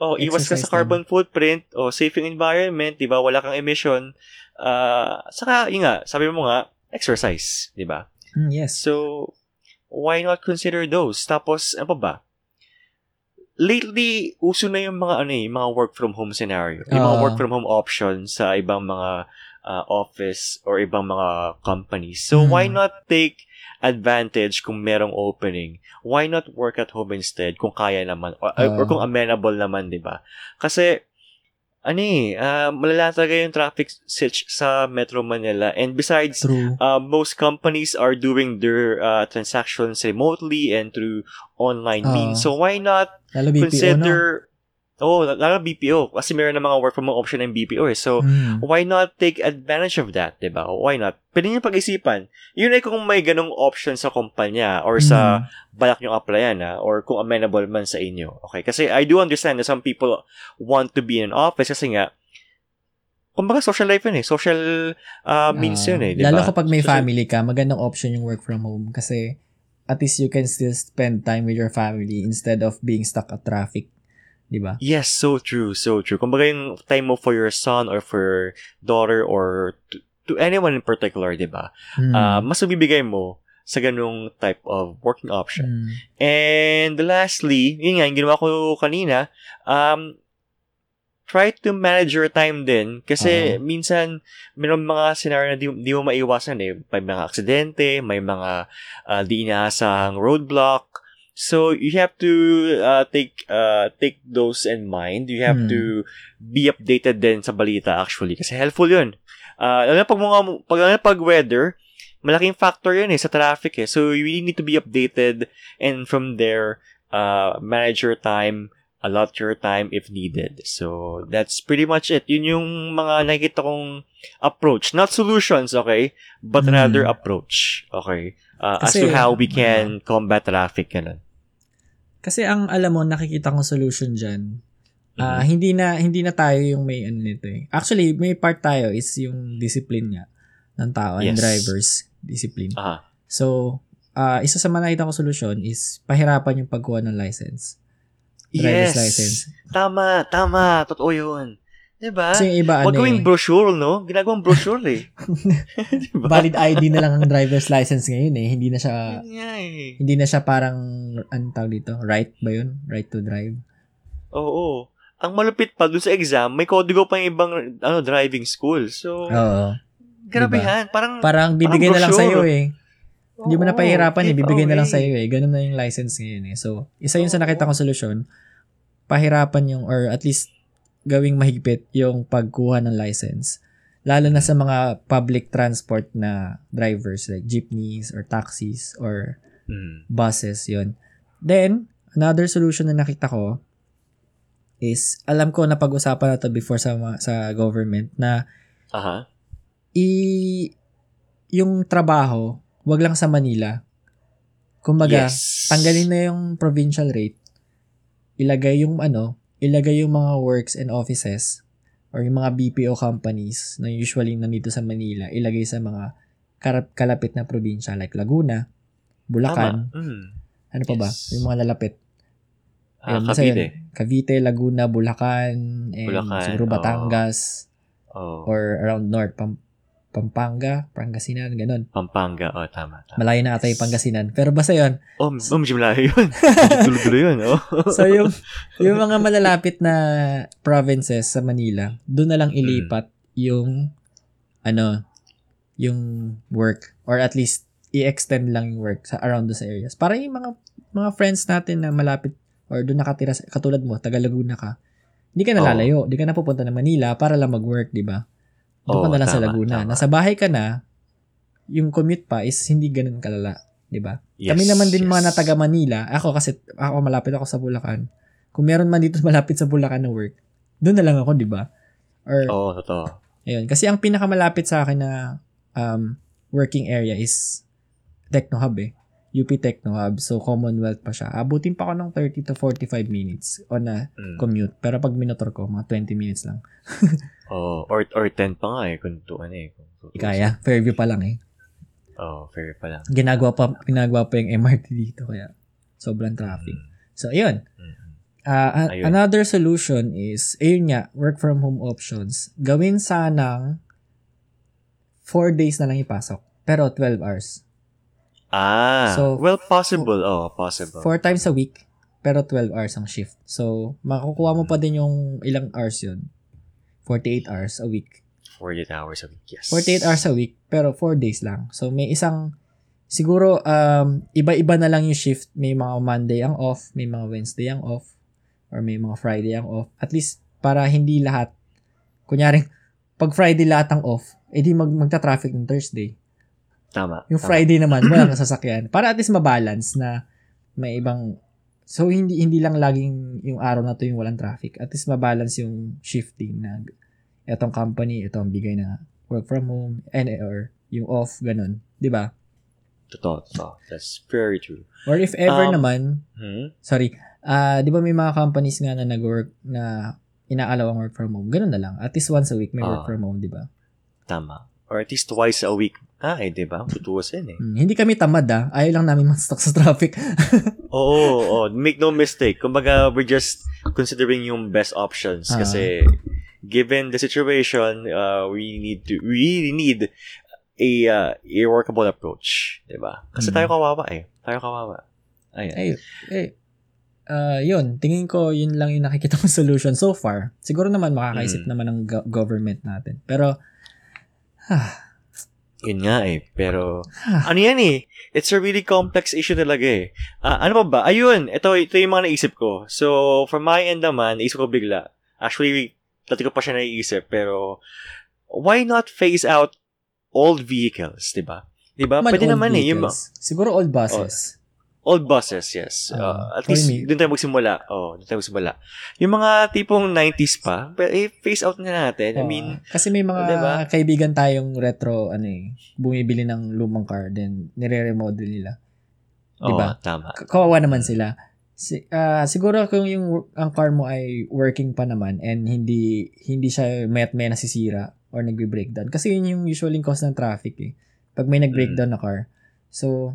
oh, Exercise iwas ka sa carbon footprint o oh, safe yung environment, di ba? Wala kang emission. Uh, saka, yun nga, sabi mo nga, exercise, di ba? Mm, yes. So, why not consider those? Tapos, ano pa ba? Lately, uso na yung mga, ano, yung mga work-from-home scenario. Yung mga uh, work-from-home options sa ibang mga uh, office or ibang mga companies. So, hmm. why not take advantage kung merong opening? Why not work at home instead kung kaya naman? Or, uh, or kung amenable naman, di ba? Kasi, ano eh, uh, malala talaga yung traffic switch sa Metro Manila. And besides, uh, most companies are doing their uh, transactions remotely and through online uh, means. So, why not Consider, Oh, lalo B P O. Kasi meron na mga work from home option ng B P O eh. So, mm. why not take advantage of that, diba? Why not? Pwede nyo pag-isipan. Yun ay kung may ganong option sa kumpanya or sa mm. balak nyo applyan ha, or kung amenable man sa inyo. Okay? Kasi I do understand that some people want to be in an office kasi nga, kumbaga social life yun eh. Social uh, means uh, yun eh, diba? Lalo kapag may so, family ka, magandang option yung work from home kasi at least you can still spend time with your family instead of being stuck at traffic. Diba? Yes, so true, so true. Kumbaga yung time mo for your son or for your daughter or to, to anyone in particular, diba? Mm. Uh, mas mabibigay mo sa ganung type of working option. Mm. And lastly, yun nga, yung ginawa ko kanina, um, try to manage your time din. Kasi uh-huh. minsan, mayroon mga scenario na di, di mo maiwasan eh. May mga aksidente, may mga uh, di inaasang roadblock. So you have to uh, take uh, take those in mind. You have hmm. to be updated din sa balita actually kasi helpful 'yun. Uh lalo na pag mga pag, lalo na pag weather, malaking factor 'yun eh sa traffic eh. So you really need to be updated and from there uh manage your time, allot your time if needed. So that's pretty much it. 'Yun yung mga nakikita kong approach, not solutions, okay? But hmm. rather approach, okay? Uh, kasi, as to how we can uh, combat traffic. Ganun. Kasi ang alam mo, nakikita kong solution dyan, uh, mm-hmm. hindi na hindi na tayo yung may ano nito eh. Actually, may part tayo is yung discipline nga ng tao, yes. and drivers discipline. Uh-huh. So, uh, isa sa manakita kong solution is pahirapan yung pagkuha ng license. Driver's yes. license. Tama, tama. Totoo yun. Diba? Kasi yung iba, Wag ano gawing eh. brochure, no? Ginagawang brochure, eh. Diba? Valid I D na lang ang driver's license ngayon, eh. Hindi na siya, Yay. hindi na siya parang, ano tawag dito? Right ba yun? Right to drive? Oo. oo. Ang malupit pa, dun sa exam, may kodigo pa yung ibang, ano, driving school. So, oo. grabehan. Diba? Parang, parang bibigay parang na lang sa'yo, eh. Oo, hindi mo na pahirapan, eh. Bibigay away. na lang sa'yo, eh. Ganun na yung license ngayon, eh. So, isa yun oo. sa nakita kong solusyon, pahirapan yung, or at least, gawing mahigpit yung pagkuha ng license. Lalo na sa mga public transport na drivers like jeepneys or taxis or mm. buses, yun. Then, another solution na nakita ko is, alam ko na pag-usapan na ito before sa sa government na uh-huh. i yung trabaho, wag lang sa Manila. Kumbaga, yes. tanggalin na yung provincial rate, ilagay yung ano, ilagay yung mga works and offices or yung mga B P O companies na usually nandito sa Manila, ilagay sa mga kalapit na probinsya like Laguna, Bulacan, mm. ano pa yes. ba? Yung mga lalapit. Ah, Ayun, Cavite. Cavite, Laguna, Bulacan, and Bulacan, siguro Batangas, oh. Oh. or around North, Pam- Pampanga, Pangasinan, ganun. Pampanga, oh, tama. tama. Malayo na ata yung Pangasinan. Pero basta yun. Oh, oh medyo malayo yun. Tulo-tulo yun, oh. So, yung, yung mga malalapit na provinces sa Manila, doon na lang ilipat mm. yung, ano, yung work. Or at least, i-extend lang yung work sa around those areas. Para yung mga mga friends natin na malapit or doon nakatira, katulad mo, taga Laguna ka, hindi ka nalalayo. Hindi oh. ka na pupunta na Manila para lang mag-work, di ba? Doon oh, ka na lang tama, sa Laguna. Tama. Nasa bahay ka na, yung commute pa is hindi ganun kalala. Diba? Yes, Kami naman din yes. mga nataga Manila. Ako kasi, ako malapit ako sa Bulacan. Kung meron man dito malapit sa Bulacan na work, doon na lang ako, diba? Oo, oh, totoo. Ayun. Kasi ang pinakamalapit sa akin na um, working area is Techno Hub eh. U P Techno Hub. So, Commonwealth pa siya. Abutin pa ako ng thirty to forty-five minutes on a mm. commute. Pero pag minotor ko, mga twenty minutes lang. Oh, or or ten pa nga eh kung tuan eh. Kung kaya, Fairview pa lang eh. Oh, Fairview pa lang. Ginagawa pa ginagawa pa yung M R T dito kaya sobrang traffic. Mm. So, ayun. Mm-hmm. Uh, ayun. Another solution is ayun nga, work from home options. Gawin sanang four days na lang ipasok, pero twelve hours. Ah. So, well possible. Oh, possible. four times a week, pero twelve hours ang shift. So, makukuha mo pa din yung ilang hours 'yun. forty-eight hours a week. forty-eight hours a week, yes. forty-eight hours a week, pero four days lang. So, may isang, siguro, um, iba-iba na lang yung shift. May mga Monday ang off, may mga Wednesday ang off, or may mga Friday ang off. At least, para hindi lahat, kunyaring, pag Friday lahat ang off, eh di mag- magta-traffic ng Thursday. Tama. Yung tama. Friday naman, walang sasakyan. Para at least mabalance na may ibang So, hindi hindi lang laging yung araw na to yung walang traffic. At least mabalance yung shifting na etong company, etong bigay na work from home, and or yung off, ganun. Diba? Totoo, totoo. That's very true. Or if ever um, naman, hmm? sorry, uh, di ba may mga companies nga na nag-work na inaalawang work from home? Ganun na lang. At least once a week may uh, work from home, di ba? Tama. Or at least twice a week. Ah, eh, di ba? Tutuwasin eh. Hmm, hindi kami tamad ah. Ayaw lang namin mag-stuck sa traffic. Oo, oh, oh, make no mistake. Kumbaga, we're just considering yung best options kasi uh, given the situation, uh, we need to we really need a uh, a workable approach, 'di ba? Kasi mm-hmm. tayo kawawa eh. Tayo kawawa. Ayun. Ay, eh uh, 'yun, tingin ko 'yun lang yung nakikita kong solution so far. Siguro naman makakaisip mm-hmm. naman ng go- government natin. Pero ah, yun nga eh. Pero, ano yan eh? It's a really complex issue talaga eh. Uh, ano pa ba? Ayun, ito, ito yung mga naisip ko. So, from my end naman, naisip ko bigla. Actually, dati ko pa siya naiisip. Pero, why not phase out old vehicles, diba? Diba? Pwede naman eh. Yung, siguro old buses. Oh, old buses, yes. Uh, uh, at least, dun tayo magsimula. Oh, dun tayo magsimula. Yung mga tipong nineties pa, eh, phase out na natin. I mean, uh, kasi may mga diba? Kaibigan tayong retro, ano eh, bumibili ng lumang car, then nire-remodel nila. Diba? Oh, tama. Kawawa naman sila. Si, uh, siguro kung yung ang car mo ay working pa naman and hindi hindi siya may at may nasisira or nagbe-breakdown. Kasi yun yung usually cause ng traffic eh. Pag may nag-breakdown na car. So,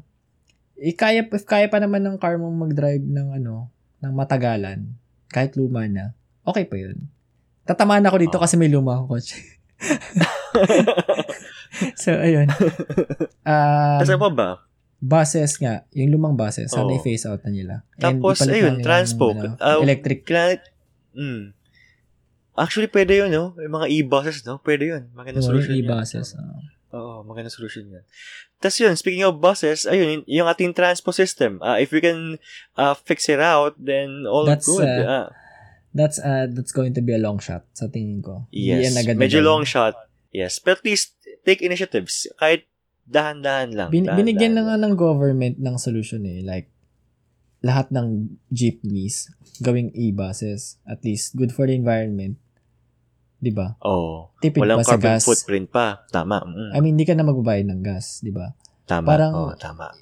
eh, kaya, if kaya pa naman ng car mo mag-drive ng ano, ng matagalan, kahit luma na, okay pa yun. Tatamaan ako dito oh. kasi may luma akong kotse. So, ayun. Um, Kasi pa ba? Buses nga. Yung lumang buses, oh. sana i-phase out na nila. Tapos, And, ayun, transpo. Ano, uh, electric. Kla- mm. Actually, pwede yun, no? Yung mga e-buses, no? Pwede yun. Maganda oh, solution yun. E-buses, ah. Oh. Oo, maganda solution yan. Tapos yun, speaking of buses, ayun, yung ating transpo system. Uh, if we can uh, fix it out, then all that's, good. Uh, ah. That's uh, that's going to be a long shot, sa tingin ko. Yes, medyo long shot. Yes, but at least take initiatives. Kahit dahan-dahan lang. Bin- dahan, binigyan dahan, na nga ng government ng solution eh. Like, lahat ng jeepneys gawing e-buses. At least, good for the environment. Diba? Oo. Oh, walang carbon footprint pa. Tama. Mm. I mean, hindi ka na magbabayad ng gas, diba? Tama. Parang, oh, tama.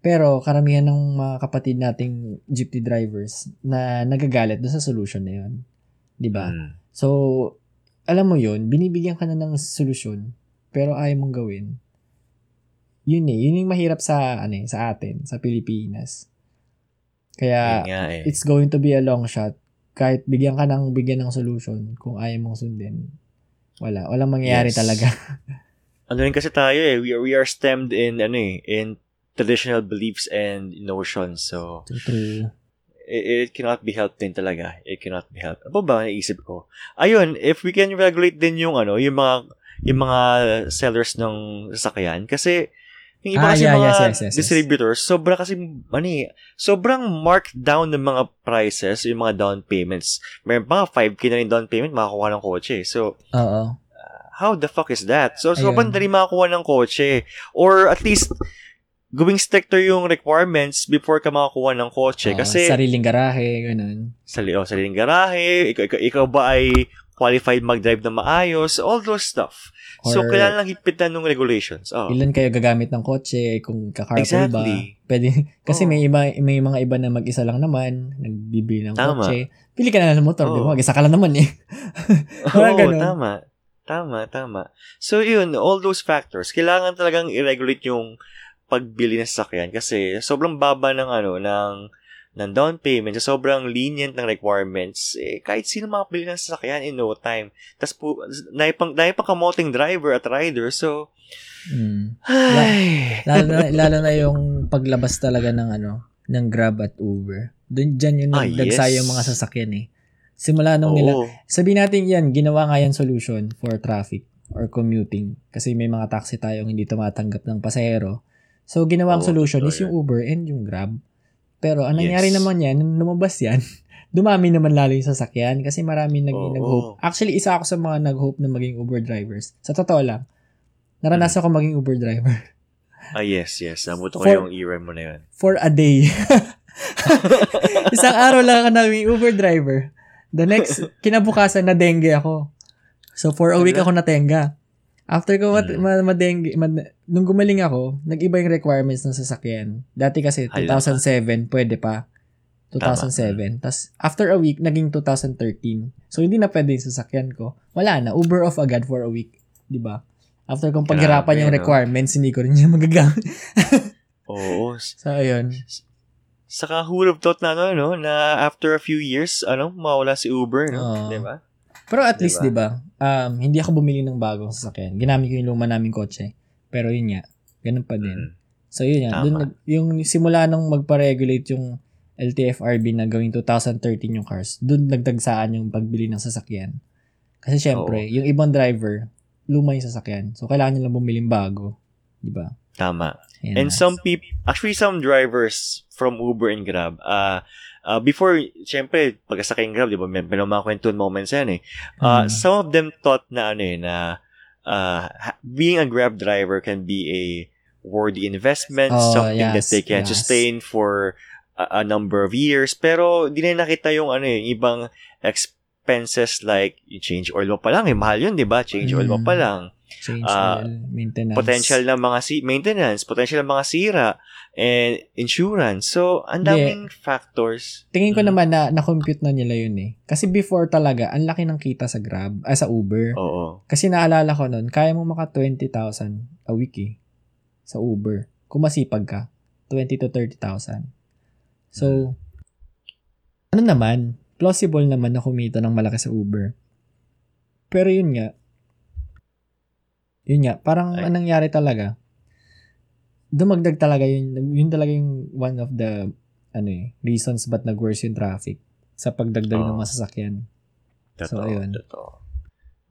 Pero, karamihan ng mga kapatid nating jeepney drivers na nagagalit doon sa solution na yun. Diba? Mm. So, alam mo yun, binibigyan ka na ng solusyon, pero ayaw mong gawin. Yun eh. Yun yung mahirap sa, ano, sa atin, sa Pilipinas. Kaya, nga, eh. It's going to be a long shot. Kahit bigyan ka ng bigyan ng solution, kung ayaw mong sundin, wala. Walang mangyayari yes. talaga. Ano rin kasi tayo eh, we are, we are stemmed in, ano eh, in traditional beliefs and notions. So, true. It, it cannot be helped din talaga. It cannot be helped. Ano ba naisip ko? Ayun, if we can regulate din yung, ano, yung mga, yung mga sellers ng sasakyan, kasi, yung iba ah, kasi yeah, mga yes, yes, yes, distributors, yes. sobra kasi, ano eh, sobrang marked down ng mga prices, yung mga down payments. Mayroon pa five K na rin down payment, makakuha ng kotse. So, uh, how the fuck is that? So, sobrang dali makakuha ng kotse. Or at least, gawing stricter yung requirements before ka makakuha ng kotse. Uh, kasi, sariling garahe, ganun. Sali, oh, sariling garahe, ikaw, ikaw, ikaw ba ay qualified mag-drive na maayos, all those stuff. Or, so, kailangan lang hipitan ng regulations. Oh. Ilan kayo gagamit ng kotse, kung kakarpool exactly. ba. Pwede, kasi oh. may iba may mga iba na mag-isa lang naman, nagbibili ng tama. Kotse. Pili ka na ng motor, oh. di ba? Mag-isa ka lang naman eh. Oo, oh, tama. Tama, tama. So, yun, all those factors, kailangan talagang i-regulate yung pagbili ng sasakyan kasi sobrang baba ng ano, ng ng down payment, so sobrang lenient ng requirements, eh, kahit sino makapili ng sasakyan in no time. Tapos po, naipang, naipang kamoting driver at rider, so, mm. ay. Lalo, na, lalo na yung paglabas talaga ng, ano, ng Grab at Uber. Doon dyan yung ah, nagdagsa yes. yung mga sasakyan eh. Simula nung Oo. nila, sabihin natin yan, ginawa nga yan solution for traffic or commuting. Kasi may mga taxi tayong hindi tumatanggap ng pasahero. So, ginawa ang Oo, solution is yung Uber and yung Grab. Pero, anong nangyari yes. naman yan, nung lumabas yan, dumami naman lalo yung sasakyan kasi marami nag- oh, nag-hope. Actually, isa ako sa mga nag-hope na maging Uber drivers. Sa totoo lang, naranasan ko maging Uber driver. Ah, yes, yes. Nabuto ko yung E-Rem mo na yun. For a day. Isang araw lang ako naging Uber driver. The next, kinabukasan na dengue ako. So for a week ako natenga. After ko mat- ma- madengue, ma- nung gumaling ako, nag-iba yung requirements ng sasakyan. Dati kasi two thousand seven, pwede pa. two thousand seven. Tapos after a week, naging two thousand thirteen. So hindi na pwede yung sasakyan ko. Wala na. Uber off agad for a week. Diba? After kong paghirapan yung requirements, hindi ko rin niya magagamit. Oo. So ayun. Saka who would have thought na, ano, no? Na after a few years, ano, mawala si Uber, no? Diba? Pero at diba? Least, diba, um, hindi ako bumili ng bagong sasakyan. Ginamit ko yung luma naming kotse. Pero yun nga, ganun pa din. Mm. So yun nga, dun, yung simula nang magpa-regulate yung L T F R B na gawing two thousand thirteen yung cars, dun nagdagsaan yung pagbili ng sasakyan. Kasi syempre, oo, yung ibang driver, luma yung sasakyan. So kailangan nilang bumiling bago. Diba? Tama. Ayan. And na. Some people, actually some drivers from Uber and Grab, uh, uh, before, syempre, pagkasakay ng Grab, diba, may, may mga kwento moments yan eh. Uh, hmm. Some of them thought na, ano eh, na uh, being a Grab driver can be a worthy investment, oh, something yes, that they can yes. sustain for a, a number of years, pero di na nakita yung, ano eh, ibang expenses like change oil mo pa lang eh, mahal yun, diba? Change hmm. oil mo pa lang. Change uh, oil, maintenance. Potential na mga si- maintenance, potential na mga sira, and insurance. So, ang daming yeah. factors. Tingin ko mm. naman na na-compute na nila yun eh. Kasi before talaga, ang laki ng kita sa Grab, ah, sa Uber. Oo. Kasi naalala ko nun, kaya mo maka twenty thousand a week eh, sa Uber. Kung masipag ka, twenty to thirty thousand. So, mm. ano naman, plausible naman na kumita ng malaki sa Uber. Pero yun nga, yun nga, parang ay, anong nangyari talaga, dumagdag talaga yun, yun talaga yung one of the, ano eh, reasons ba't nag-worse yung traffic sa pagdagdag oh. ng masasakyan. Totoo, so, ayun. Totoo.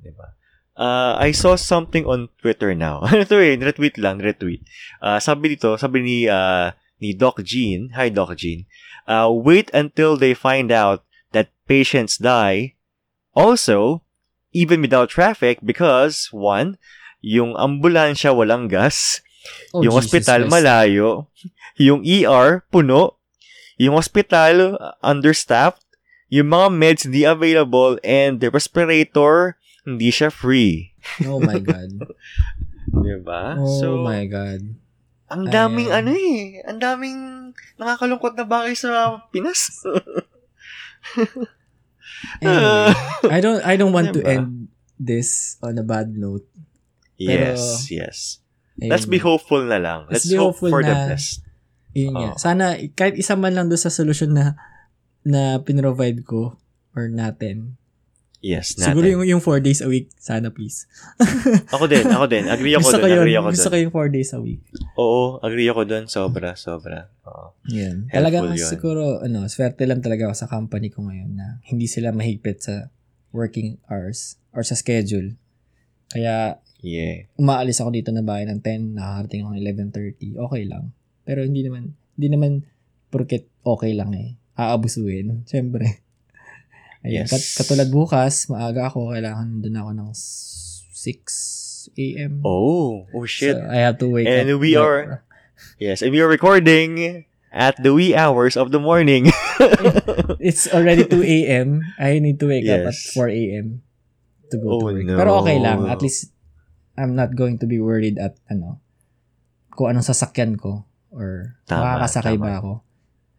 Diba? Uh, I saw something on Twitter now. Ano to eh, retweet lang, retweet. Uh, sabi dito, sabi ni, uh, ni Doc Jean, hi Doc Jean, uh, wait until they find out that patients die, also, even without traffic, because, one, yung ambulansya walang gas, oh, yung Jesus hospital Christ. Malayo, yung E R puno, yung hospital understaffed, yung mga meds hindi available, and the respirator hindi siya free. Oh my God. Diba? Oh so, my God. Ang daming Ay, ano eh, ang daming nakakalungkot na bagay sa Pinas. Anyway, I don't I don't want diba? To end this on a bad note. Pero, yes, yes. Ayun. Let's be hopeful na lang. Let's, Let's hope for na, the best. Yun oh. nga. Sana, kahit isa man lang doon sa solusyon na na pinrovide ko or natin. Yes, natin. Siguro yung, yung four days a week. Sana, please. Ako din, ako din. Agree ako doon. Agree ako doon. Gusto ko yung four days a week. Oo, agree ako doon. Sobra, sobra. Oo. Yan. Talaga siguro, ano, swerte lang talaga ako sa company ko ngayon na hindi sila mahigpit sa working hours or sa schedule. Kaya, yeah. umaalis ako dito na bahay ng ten, nakakarating ako ng eleven thirty. Okay lang. Pero hindi naman, hindi naman porket okay lang eh. Aabusuin. Siyempre. Ayan. Yes. Kat- katulad bukas, maaga ako. Kailangan doon ako ng six a.m. Oh, oh shit. So, I have to wake and up. And we are, yes, and we are recording at the wee hours of the morning. It's already two a.m. I need to wake yes. up at four a.m. to go oh, to work. No. Pero okay lang. At least, I'm not going to be worried at ano kung anong sasakyan ko or tama, makakasakay tama. Ba ako.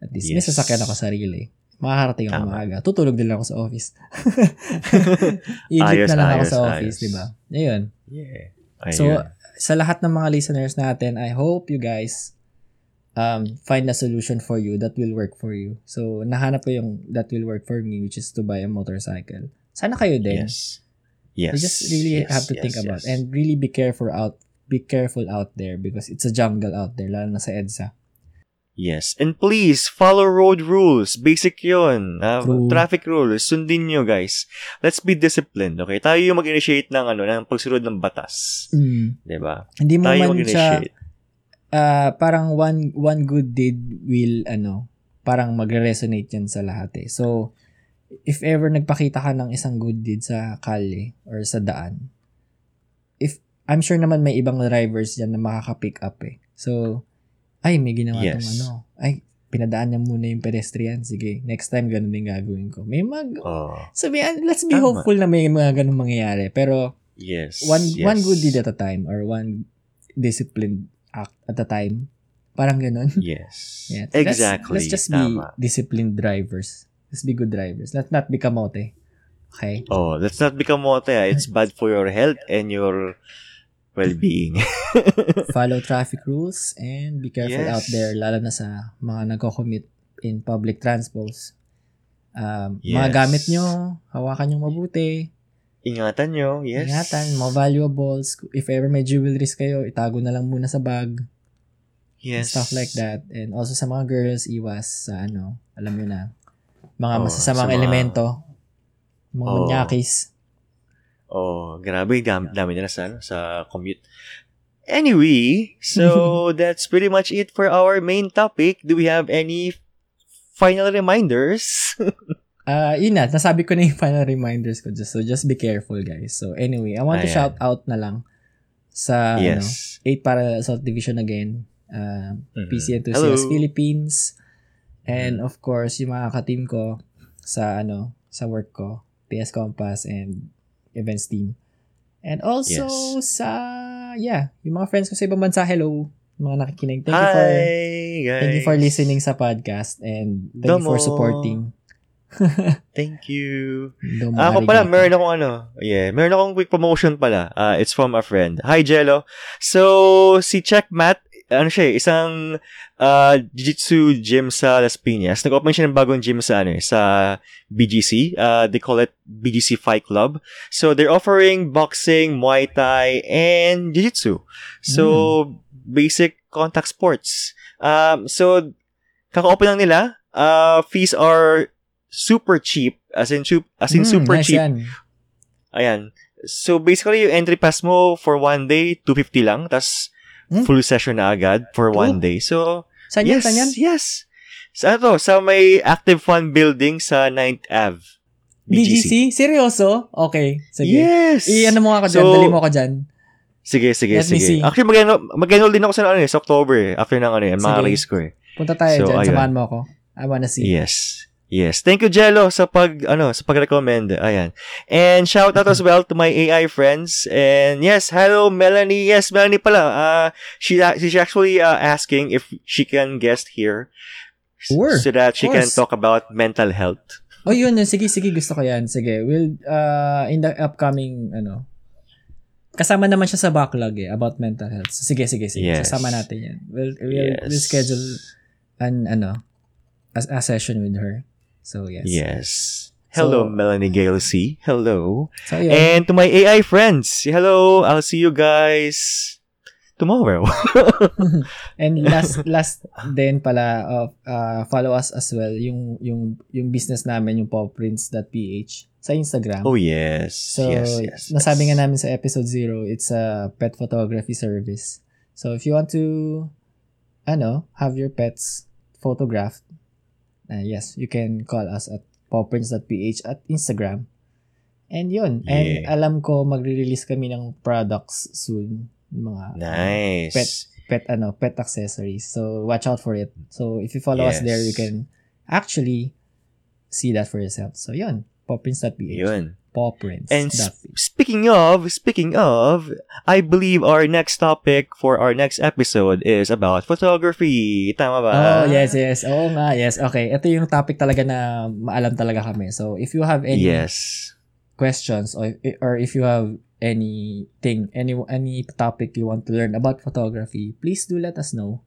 At least, yes. may sasakyan ako sarili. Makakarating ako maaga. Tutulog din lang ako sa office. Egypt ayos, na lang ayos, ako sa office, di ba? Ayun. Yeah. Ayun. So, sa lahat ng mga listeners natin, I hope you guys um, find a solution for you that will work for you. So, nahanap ko yung that will work for me, which is to buy a motorcycle. Sana kayo din. Yes. Yes, we just really yes, have to yes, think yes. about it and really be careful out be careful out there because it's a jungle out there, lalo na sa EDSA. Yes, and please follow road rules. Basic yun. Uh, traffic rules. Sundin nyo, guys. Let's be disciplined, okay? Tayo yung mag-initiate ng, ano, ng pagsunod ng batas. Mm. Diba? Hindi mo tayo man siya, uh, parang one one good deed will, ano, parang mag-resonate yan sa lahat, eh. So, if ever nagpakita ka ng isang good deed sa kalye or sa daan, if I'm sure naman may ibang drivers diyan na makaka-pick up eh. So, ay, may ginawa yes. tong ano. Ay, pinadaan niya muna yung pedestrian. Sige, next time ganun din gagawin ko. May mag... Oh, sabihan, let's be tama. Hopeful na may mga ganun mangyayari. Pero, yes, one yes. one good deed at a time or one disciplined act at a time. Parang ganun. Yes. Yeah. Exactly. Let's, let's just tama. Be disciplined drivers. Let's be good drivers. Let's not be kamote. Okay? Oh, let's not be kamote. It's bad for your health and your... well-being. Follow traffic rules and be careful yes. out there, lalo na sa mga nagko-commute in public transports. Um, yes. Mga gamit nyo, hawakan nyo mabuti. Ingatan nyo, yes. Ingatan, mga valuables. If ever may jewelries kayo, itago na lang muna sa bag. Yes. Stuff like that. And also sa mga girls, iwas sa ano, alam nyo na, mga oh, masasamang mga... elemento, mga oh. manyakis. Oh, grabe, dam- dami na sa, ano, sa commute. Anyway, so that's pretty much it for our main topic. Do we have any final reminders? uh, yun na, nasabi ko na yung final reminders ko. Just, so just be careful, guys. So anyway, I want Ayan. to shout out na lang sa yes. ano, eight Parallel Assault Division again, uh, mm-hmm. P C Enthusiasts Philippines, and of course, yung mga ka-team ko sa, ano, sa work ko, P S Compass and events team. And also yes. sa, yeah, yung mga friends ko sa ibang bansa, hello, mga nakikinig. Thank Hi, you for, guys. Thank you for listening sa podcast and thank Domo. you for supporting. Thank you. Domo, ako pala, meron akong ano, yeah, meron akong quick promotion pala. Uh, it's from a friend. Hi, Jello. So, si Checkmat, ano siya, isang uh, jiu-jitsu gym sa Las Piñas. Nag-open siya ng bagong gym sa, ano, sa B G C. Uh, they call it B G C Fight Club. So, they're offering boxing, Muay Thai, and jiu-jitsu. So, mm. basic contact sports. Um, so, kaka-open lang nila. Uh, fees are super cheap. As in, as in mm, super nice cheap. Yan. Ayan. So, basically, yung entry pass mo for one day, two hundred fifty lang. Tapos, Hmm? full session na agad for oh. one day. So, saan yes, yan? yes. Sa ano to? Sa may Active Fund Building sa ninth Avenue. B G C? B G C? Seryoso? Okay. Sige. Yes. I-ano mo ako dyan? So, dali mo ako dyan. Sige, sige, Let sige. Actually, mag-enroll din ako sa, ano, sa October after ng ano yan, mga race ko eh. Punta tayo so, dyan. Ayun. Samahan mo ako. I wanna see. Yes. Yes. Thank you, Jello, sa pag, ano, sa pag-recommend. Ayan. And shout out as well to my A I friends. And yes, hello, Melanie. Yes, Melanie pala. Uh, she, she's actually uh, asking if she can guest here sure. so that she can talk about mental health. Oh, yun. Sige, sige. Gusto ko yan. Sige. We'll, uh, in the upcoming, ano, kasama naman siya sa backlog eh, about mental health. So, sige, sige, sige. Yes. Sasama natin yan. We'll, we'll, yes. we'll schedule an, ano, a, a session with her. So, yes. Yes. Hello, so, Melanie Gale C. Hello. So, yeah. And to my A I friends, hello. I'll see you guys tomorrow. And last last din pala, uh, uh, follow us as well, yung yung yung business namin, yung pawprints dot p h sa Instagram. Oh, yes. So, yes, yes, nasabi yes. nga namin sa episode zero, it's a pet photography service. So, if you want to, ano, have your pets photographed, Uh, yes, you can call us at pawprints dot p h at Instagram. And yun. Yeah. And alam ko, magre-release kami ng products soon. Mga nice. Pet, pet, ano, pet accessories. So, watch out for it. So, if you follow yes. us there, you can actually see that for yourself. So, yun. pawprints dot p h. Yun. pawprints dot p h. And sp- speaking of, speaking of, I believe our next topic for our next episode is about photography. Tama ba? Oh, yes, yes. Oo nga, yes. Okay, ito yung topic talaga na maalam talaga kami. So, if you have any yes. questions or, or if you have anything, any, any topic you want to learn about photography, please do let us know.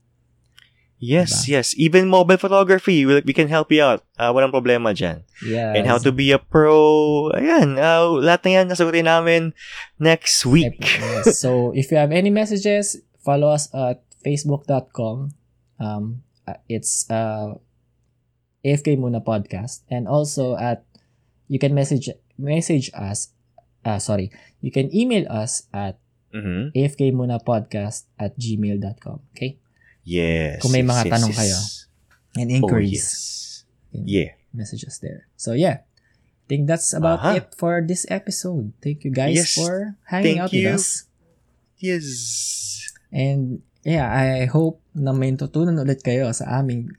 Yes, diba? Yes. Even mobile photography, we, we can help you out. Uh, walang problema dyan. Yes. And how to be a pro. Ayan, uh, lahat na yan, nasagutin namin next week. Yes. So, if you have any messages, follow us at facebook dot com. Um, it's uh, A F K Muna Podcast. And also at, you can message message us, uh, sorry, you can email us at mm-hmm. afkmunapodcast at gmail dot com. Okay? Yes. Kung may mga yes, tanong yes, kayo. And inquiries. Oh, yes. Yeah. Messages there. So, yeah. I think that's about uh-huh. it for this episode. Thank you guys yes. for hanging Thank out you. with us. Yes. And, yeah, I hope na may tutunan ulit kayo sa aming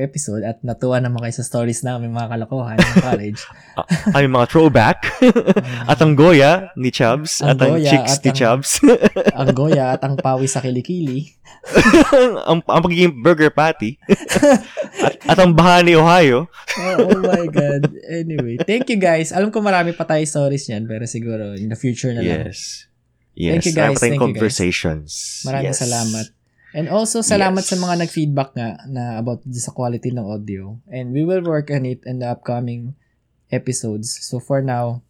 episode at natuwa naman kayo sa stories namin, mga kalokohan ng college. Ay, mga throwback. At ang Goya ni Chubbs, ang at ang chicks at ni Chubbs. Ang Goya at ang pawi sa kilikili. ang, ang pagiging burger patty. at, at ang baha ni Ohio. oh, oh my God. Anyway, thank you guys. Alam ko marami pa tayo stories niyan, pero siguro in the future na lang. Yes. Yes. Thank you guys. Thank you guys. Maraming yes. salamat. And also, salamat yes. sa mga nag-feedback nga na about sa quality ng audio. And we will work on it in the upcoming episodes. So for now,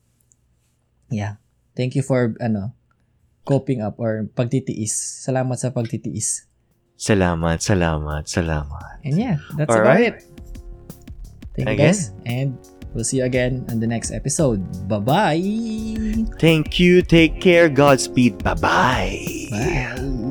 yeah. Thank you for ano coping up or pagtitiis. Salamat sa pagtitiis. Salamat, salamat, salamat. And yeah, that's All about right. it. Thank you guys. And we'll see you again on the next episode. Bye-bye! Thank you. Take care. Godspeed. Bye-bye. Bye.